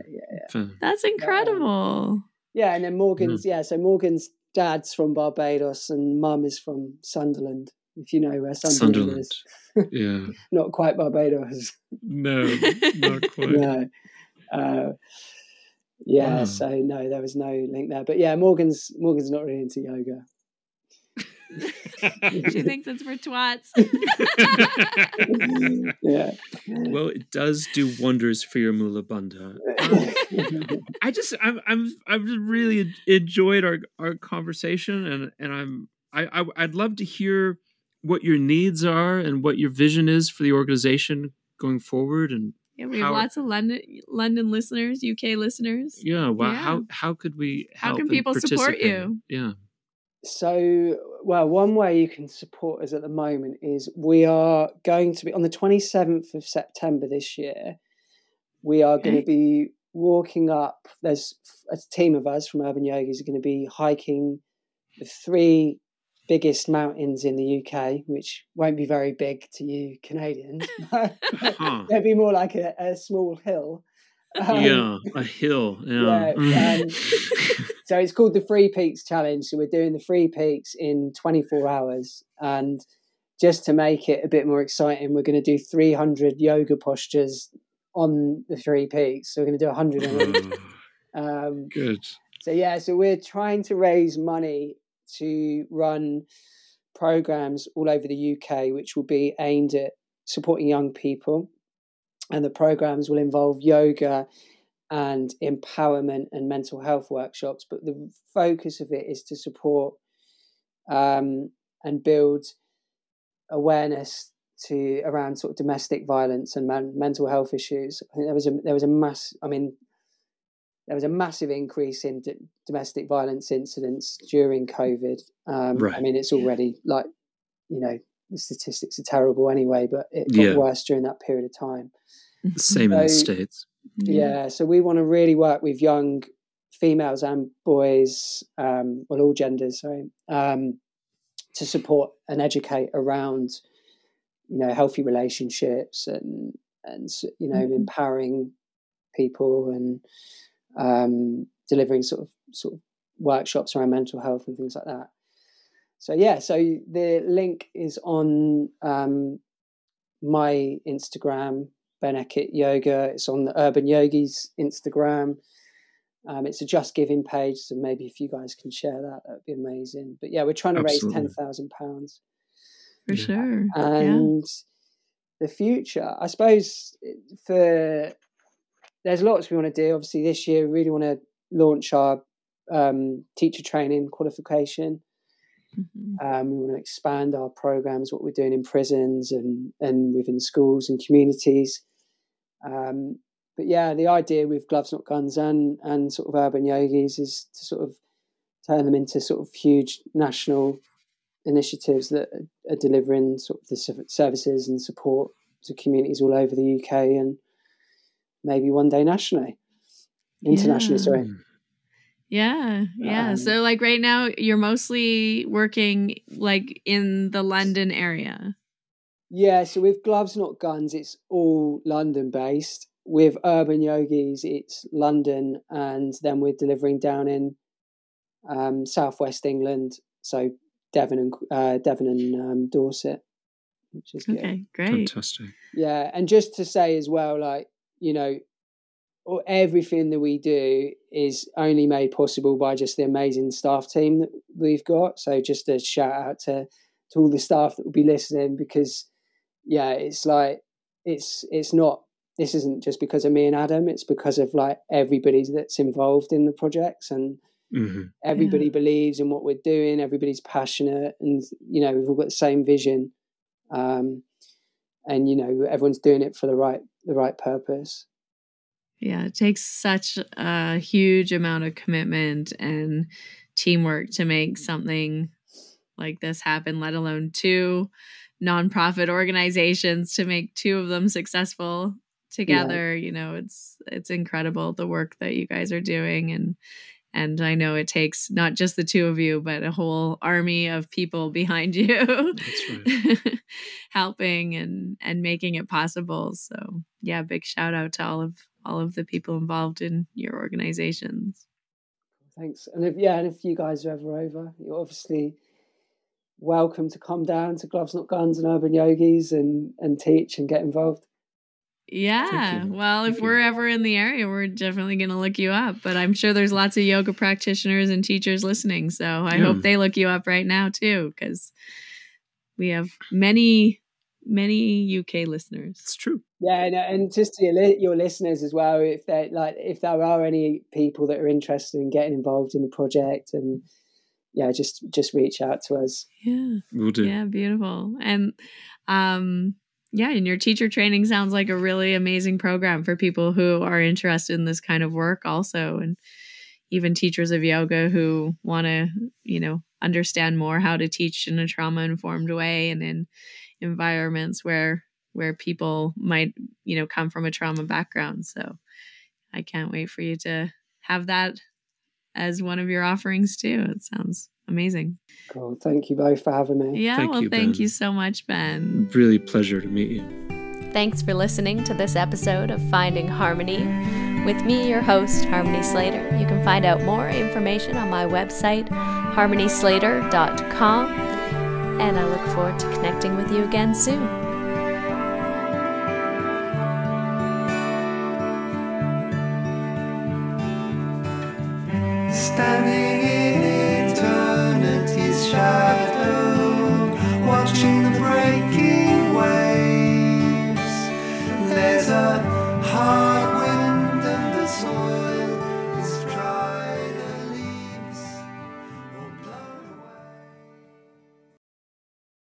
Yeah. That's incredible. Yeah, and then Morgan's. Yeah, so Morgan's dad's from Barbados and mum is from Sunderland, if you know where Sunderland is. Yeah. Not quite Barbados. No, not quite. No. Wow. So no, there was no link there. But yeah, Morgan's not really into yoga. She thinks it's for twats. Yeah. Well, it does do wonders for your mula bandha. I've really enjoyed our conversation, and I'd love to hear what your needs are and what your vision is for the organization going forward, and we have lots of London listeners, UK listeners. Yeah. Wow. Yeah. How could we help? How can people support you? Yeah. So, well, one way you can support us at the moment is we are going to be, on the 27th of September this year, we are going to be walking up. There's a team of us from Urban Yogis are going to be hiking the three biggest mountains in the UK, which won't be very big to you Canadians. It'll be more like a small hill. A hill. Yeah. So it's called the Three Peaks Challenge. So we're doing the Three Peaks in 24 hours. And just to make it a bit more exciting, we're going to do 300 yoga postures on the Three Peaks. So we're going to do 100 of them. Good. So we're trying to raise money to run programs all over the UK, which will be aimed at supporting young people. And the programs will involve yoga and empowerment and mental health workshops. But the focus of it is to support and build awareness around sort of domestic violence and mental health issues. I think there was a massive increase in domestic violence incidents during COVID. Right. I mean, it's already the statistics are terrible anyway, but it got worse during that period of time. Same in the States. Yeah. So we want to really work with young females and boys, all genders, to support and educate around, healthy relationships and empowering people and delivering sort of workshops around mental health and things like that. So yeah, so the link is on my Instagram, Ben Eckett Yoga. It's on the Urban Yogis Instagram. It's a Just Giving page, so maybe if you guys can share that, that'd be amazing. But yeah, we're trying to raise £10,000 for sure. And the future, I suppose, for there's lots we want to do. Obviously, this year we really want to launch our teacher training qualification. Mm-hmm. We want to expand our programs, what we're doing in prisons and within schools and communities. But yeah, the idea with Gloves Not Guns and sort of Urban Yogis is to sort of turn them into sort of huge national initiatives that are delivering sort of the services and support to communities all over the UK and maybe one day internationally. Yeah. Sorry. Yeah, yeah. So like right now you're mostly working like in the London area. Yeah, so with Gloves Not Guns, it's all London based. With Urban Yogis, it's London, and then we're delivering down in southwest England, so Devon and Dorset, which is good. Great, fantastic. Yeah, and just to say as well, like, you know, or everything that we do is only made possible by just the amazing staff team that we've got. So just a shout out to all the staff that will be listening, because yeah, it's like this isn't just because of me and Adam, it's because of like everybody that's involved in the projects, and everybody believes in what we're doing. Everybody's passionate, and you know, we've all got the same vision, and you know, everyone's doing it for the right purpose. Yeah, it takes such a huge amount of commitment and teamwork to make something like this happen, let alone two nonprofit organizations to make two of them successful together. Yeah. You know, it's incredible the work that you guys are doing. And I know it takes not just the two of you, but a whole army of people behind you. That's right. Helping and making it possible. So yeah, big shout out to all of the people involved in your organizations. Thanks. And if you guys are ever over, you're obviously welcome to come down to Gloves Not Guns and Urban Yogis and teach and get involved. Yeah. Well, if we're ever in the area, we're definitely going to look you up. But I'm sure there's lots of yoga practitioners and teachers listening. So I hope they look you up right now too, because we have many UK listeners. It's true. Yeah, and just to your listeners as well, if there are any people that are interested in getting involved in the project, and yeah, just reach out to us. Yeah, we'll do. Yeah, beautiful. And and your teacher training sounds like a really amazing program for people who are interested in this kind of work, also, and even teachers of yoga who want to, you know, understand more how to teach in a trauma-informed way and in environments where people might, you know, come from a trauma background. So I can't wait for you to have that as one of your offerings too. It sounds amazing. Cool. Thank you both for having me. Yeah, thank you so much, Ben. Really pleasure to meet you. Thanks for listening to this episode of Finding Harmony with me, your host, Harmony Slater. You can find out more information on my website, harmonyslater.com, and I look forward to connecting with you again soon. Standing in